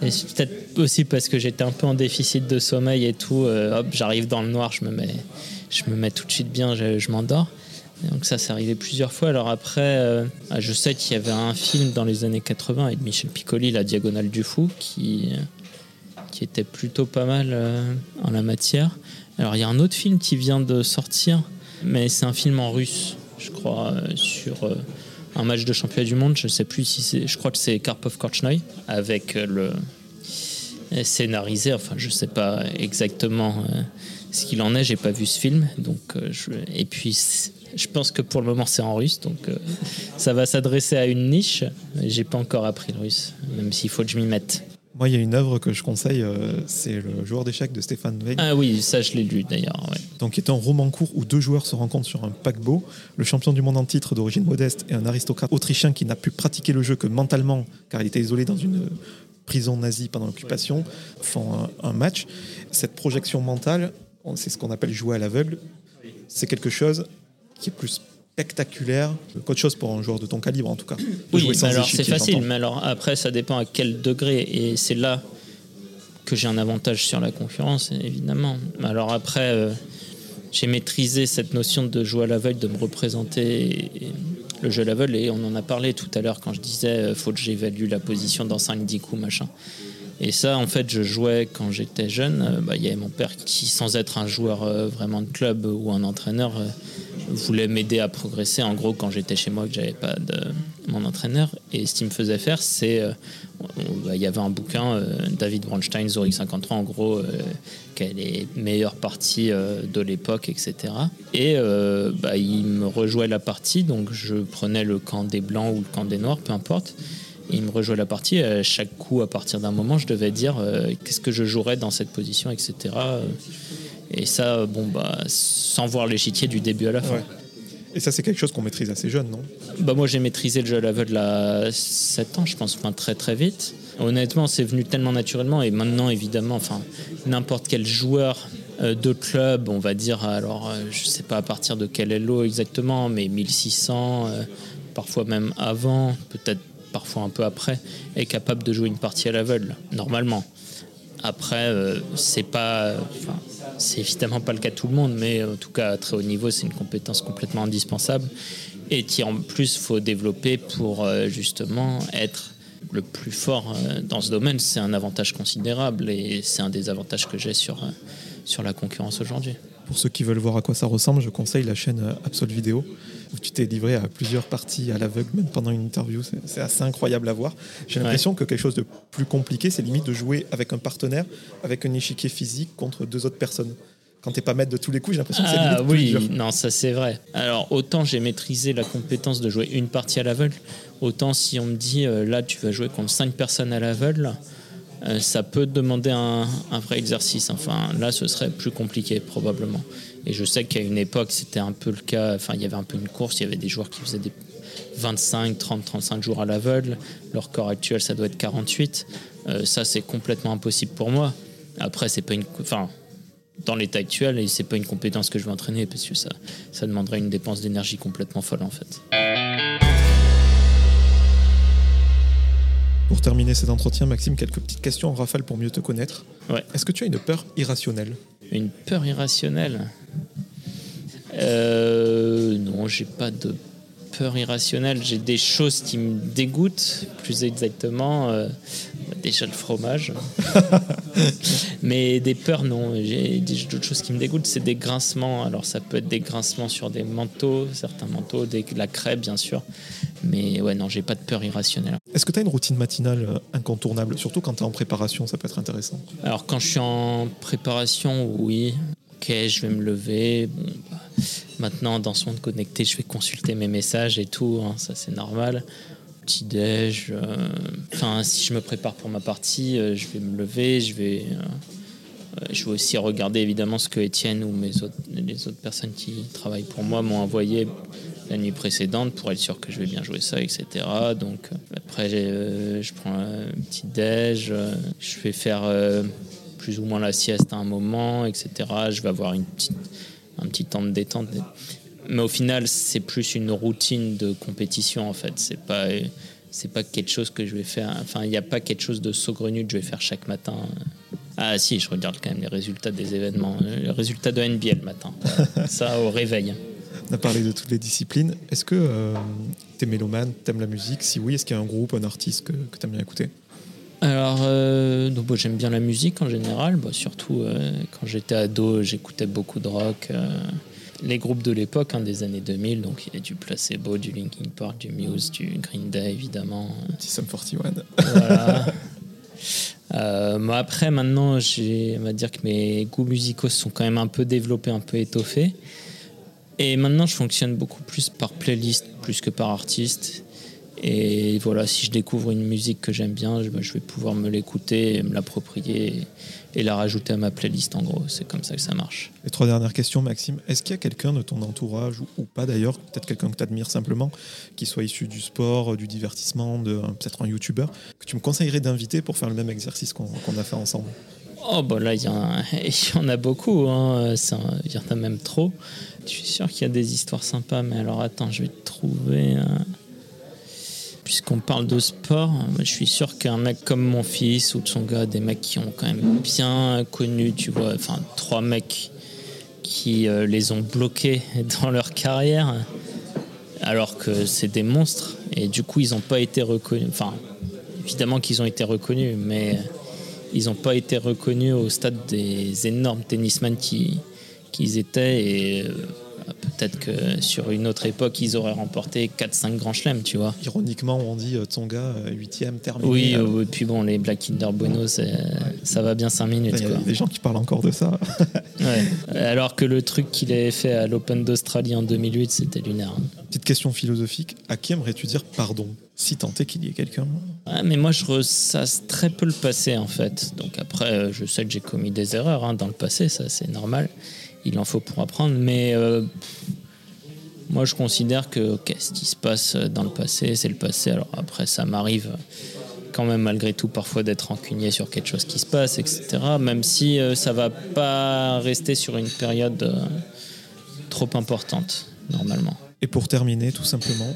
Et c'est peut-être aussi parce que j'étais un peu en déficit de sommeil et tout. Hop, j'arrive dans le noir, je me mets tout de suite bien, je m'endors. Donc ça, c'est arrivé plusieurs fois. Alors après, je sais qu'il y avait un film dans les années 80 avec Michel Piccoli, La Diagonale du Fou, qui était plutôt pas mal en la matière. Alors il y a un autre film qui vient de sortir, mais c'est un film en russe, je crois, sur un match de championnat du monde. Je sais plus si c'est... Je crois que c'est Karpov Kortchnoy, avec le scénarisé. Enfin, je sais pas exactement... ce qu'il en est, j'ai pas vu ce film, donc et puis je pense que pour le moment c'est en russe, donc ça va s'adresser à une niche. J'ai pas encore appris le russe, même s'il faut que je m'y mette. Moi, il y a une œuvre que je conseille, c'est Le joueur d'échecs de Stefan Zweig. Ah oui, ça je l'ai lu d'ailleurs. Ouais. Donc, qui est un roman court où 2 joueurs se rencontrent sur un paquebot. Le champion du monde en titre d'origine modeste et un aristocrate autrichien qui n'a pu pratiquer le jeu que mentalement, car il était isolé dans une prison nazie pendant l'occupation, font un match. Cette projection mentale, c'est ce qu'on appelle jouer à l'aveugle. C'est quelque chose qui est plus spectaculaire qu'autre chose pour un joueur de ton calibre, en tout cas. Oui, mais alors c'est facile, j'entends. Mais alors après, ça dépend à quel degré. Et c'est là que j'ai un avantage sur la concurrence, évidemment. Alors après, j'ai maîtrisé cette notion de jeu à l'aveugle, de me représenter le jeu à l'aveugle, et on en a parlé tout à l'heure quand je disais faut que j'évalue la position dans 5-10 coups machin. Et ça, en fait, je jouais quand j'étais jeune. Il y avait mon père qui, sans être un joueur vraiment de club ou un entraîneur, voulait m'aider à progresser. En gros, quand j'étais chez moi, que j'avais pas mon entraîneur. Et ce qu'il me faisait faire, c'est... il y avait un bouquin, David Bronstein, Zurich 53, en gros, qui est les meilleures parties de l'époque, etc. Et il me rejouait la partie. Donc, je prenais le camp des Blancs ou le camp des Noirs, peu importe. Il me rejouait la partie. À chaque coup, à partir d'un moment, je devais dire qu'est-ce que je jouerais dans cette position, etc. Et ça, sans voir l'échiquier du début à la fin. Ouais. Et ça, c'est quelque chose qu'on maîtrise assez jeune, non ? Moi, j'ai maîtrisé le jeu à l'aveugle à 7 ans, je pense, très très vite. Honnêtement, c'est venu tellement naturellement. Et maintenant, évidemment, n'importe quel joueur de club, on va dire, alors, je ne sais pas à partir de quel ELO exactement, mais 1600, parfois même avant, peut-être parfois un peu après, est capable de jouer une partie à l'aveugle, normalement. Après, c'est évidemment pas le cas de tout le monde, mais en tout cas, à très haut niveau, c'est une compétence complètement indispensable et qui, en plus, faut développer pour justement être le plus fort dans ce domaine. C'est un avantage considérable et c'est un des avantages que j'ai sur la concurrence aujourd'hui. Pour ceux qui veulent voir à quoi ça ressemble, je conseille la chaîne AbsolVidéo, où tu t'es livré à plusieurs parties à l'aveugle, même pendant une interview. C'est assez incroyable à voir. J'ai l'impression que quelque chose de plus compliqué, c'est limite de jouer avec un partenaire, avec un échiquier physique contre deux autres personnes. Quand t'es pas maître de tous les coups, j'ai l'impression que c'est limite plus dur. Non, ça c'est vrai. Alors, autant j'ai maîtrisé la compétence de jouer une partie à l'aveugle, autant si on me dit, là, tu vas jouer contre 5 personnes à l'aveugle... ça peut demander un vrai exercice. Là, ce serait plus compliqué, probablement. Et je sais qu'à une époque, c'était un peu le cas. Il y avait un peu une course. Il y avait des joueurs qui faisaient des 25, 30, 35 jours à l'aveugle. Leur corps actuel, ça doit être 48. Ça, c'est complètement impossible pour moi. Après, c'est pas dans l'état actuel, c'est pas une compétence que je veux entraîner parce que ça demanderait une dépense d'énergie complètement folle, en fait. Pour terminer cet entretien, Maxime, quelques petites questions en rafale pour mieux te connaître. Ouais. Est-ce que tu as une peur irrationnelle ? Une peur irrationnelle ? Non, j'ai pas de peur irrationnelle. J'ai des choses qui me dégoûtent, plus exactement. Déjà le fromage. Mais des peurs, non. J'ai d'autres choses qui me dégoûtent, c'est des grincements. Alors ça peut être des grincements sur des manteaux, certains manteaux, de la craie, bien sûr. Mais ouais, non, j'ai pas de peur irrationnelle. Est-ce que tu as une routine matinale incontournable, surtout quand tu es en préparation, ça peut être intéressant. Alors quand je suis en préparation, oui, ok, je vais me lever. Maintenant, dans ce monde connecté, je vais consulter mes messages et tout, ça c'est normal. Petit déj, si je me prépare pour ma partie, je vais me lever, je vais aussi regarder évidemment ce que Étienne ou les autres personnes qui travaillent pour moi m'ont envoyé la nuit précédente pour être sûr que je vais bien jouer ça, etc. Donc après, je prends un petit déj, je vais faire plus ou moins la sieste à un moment, etc. Je vais avoir un petit temps de détente. Mais au final, c'est plus une routine de compétition, en fait. C'est pas quelque chose que je vais faire. Enfin, il n'y a pas quelque chose de saugrenu que je vais faire chaque matin. Ah si, je regarde quand même les résultats des événements. Les résultats de NBL le matin. Ça, au réveil. On a parlé de toutes les disciplines. Est-ce que t'es mélomane, t'aimes la musique ? Si oui, est-ce qu'il y a un groupe, un artiste que t'aimes bien écouter ? Alors, j'aime bien la musique en général. Surtout, quand j'étais ado, j'écoutais beaucoup de rock... les groupes de l'époque, des années 2000, donc il y a du Placebo, du Linkin Park, du Muse, du Green Day, évidemment. Petit Sum 41. Voilà. Après, maintenant, on va dire que mes goûts musicaux se sont quand même un peu développés, un peu étoffés. Et maintenant, je fonctionne beaucoup plus par playlist, plus que par artiste. Et voilà, si je découvre une musique que j'aime bien, je vais pouvoir me l'écouter, me l'approprier et la rajouter à ma playlist, en gros. C'est comme ça que ça marche. Les 3 dernières questions, Maxime. Est-ce qu'il y a quelqu'un de ton entourage, ou pas d'ailleurs, peut-être quelqu'un que tu admires simplement, qui soit issu du sport, du divertissement, peut-être un youtubeur, que tu me conseillerais d'inviter pour faire le même exercice qu'on a fait ensemble ? Oh, là, il y en a beaucoup. Il y en a même trop. Je suis sûr qu'il y a des histoires sympas, mais alors attends, je vais te trouver... Puisqu'on parle de sport, je suis sûr qu'un mec comme mon fils ou de son gars, des mecs qui ont quand même bien connu, tu vois, 3 mecs qui les ont bloqués dans leur carrière, alors que c'est des monstres, et du coup ils n'ont pas été reconnus. Enfin, évidemment qu'ils ont été reconnus, mais ils n'ont pas été reconnus au stade des énormes tennismen qu'ils étaient, et peut-être que sur une autre époque ils auraient remporté 4-5 grands chelems, tu vois. Ironiquement, on dit Tsonga 8e terminé. Oui, et puis bon, les Black Kinder Bueno, ça va bien 5 minutes. Il y a des gens qui parlent encore de ça. Ouais. Alors que le truc qu'il avait fait à l'Open d'Australie en 2008, c'était lunaire. Petite question philosophique, à qui aimerais-tu dire pardon ? Si tant est qu'il y ait quelqu'un. Ah, mais moi, je ressasse très peu le passé, en fait. Donc après, je sais que j'ai commis des erreurs dans le passé, ça, c'est normal. Il en faut pour apprendre. Mais moi, je considère que ce qui se passe dans le passé, c'est le passé. Alors après, ça m'arrive quand même, malgré tout, parfois d'être rancunier sur quelque chose qui se passe, etc. Même si ça ne va pas rester sur une période trop importante, normalement. Et pour terminer, tout simplement,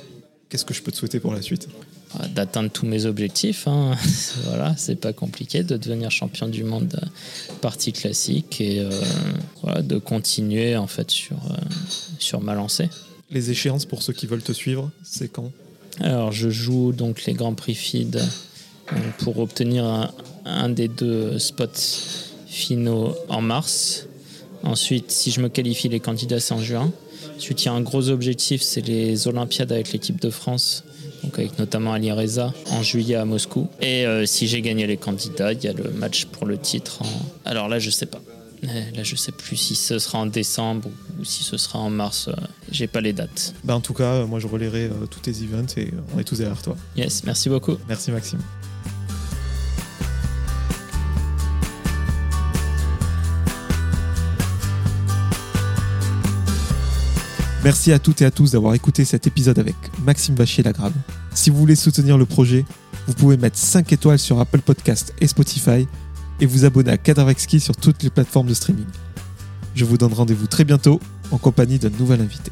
qu'est-ce que je peux te souhaiter pour la suite ? D'atteindre tous mes objectifs. Hein. Voilà, c'est pas compliqué, de devenir champion du monde de partie classique et voilà, de continuer en fait sur ma lancée. Les échéances pour ceux qui veulent te suivre, c'est quand ? Alors, je joue donc les Grands Prix FIDE pour obtenir un des deux spots finaux en mars. Ensuite, si je me qualifie, les candidats, c'est en juin. Ensuite, il y a un gros objectif, c'est les Olympiades avec l'équipe de France, donc avec notamment Alireza, en juillet à Moscou. Et si j'ai gagné les candidats, il y a le match pour le titre. Alors là, je sais pas. Là, je sais plus si ce sera en décembre ou si ce sera en mars. J'ai pas les dates. En tout cas, moi, je relayerai tous tes events et on est tous derrière toi. Yes, merci beaucoup. Merci Maxime. Merci à toutes et à tous d'avoir écouté cet épisode avec Maxime Vachier-Lagrave. Si vous voulez soutenir le projet, vous pouvez mettre 5 étoiles sur Apple Podcasts et Spotify et vous abonner à Kadarewski sur toutes les plateformes de streaming. Je vous donne rendez-vous très bientôt en compagnie d'un nouvel invité.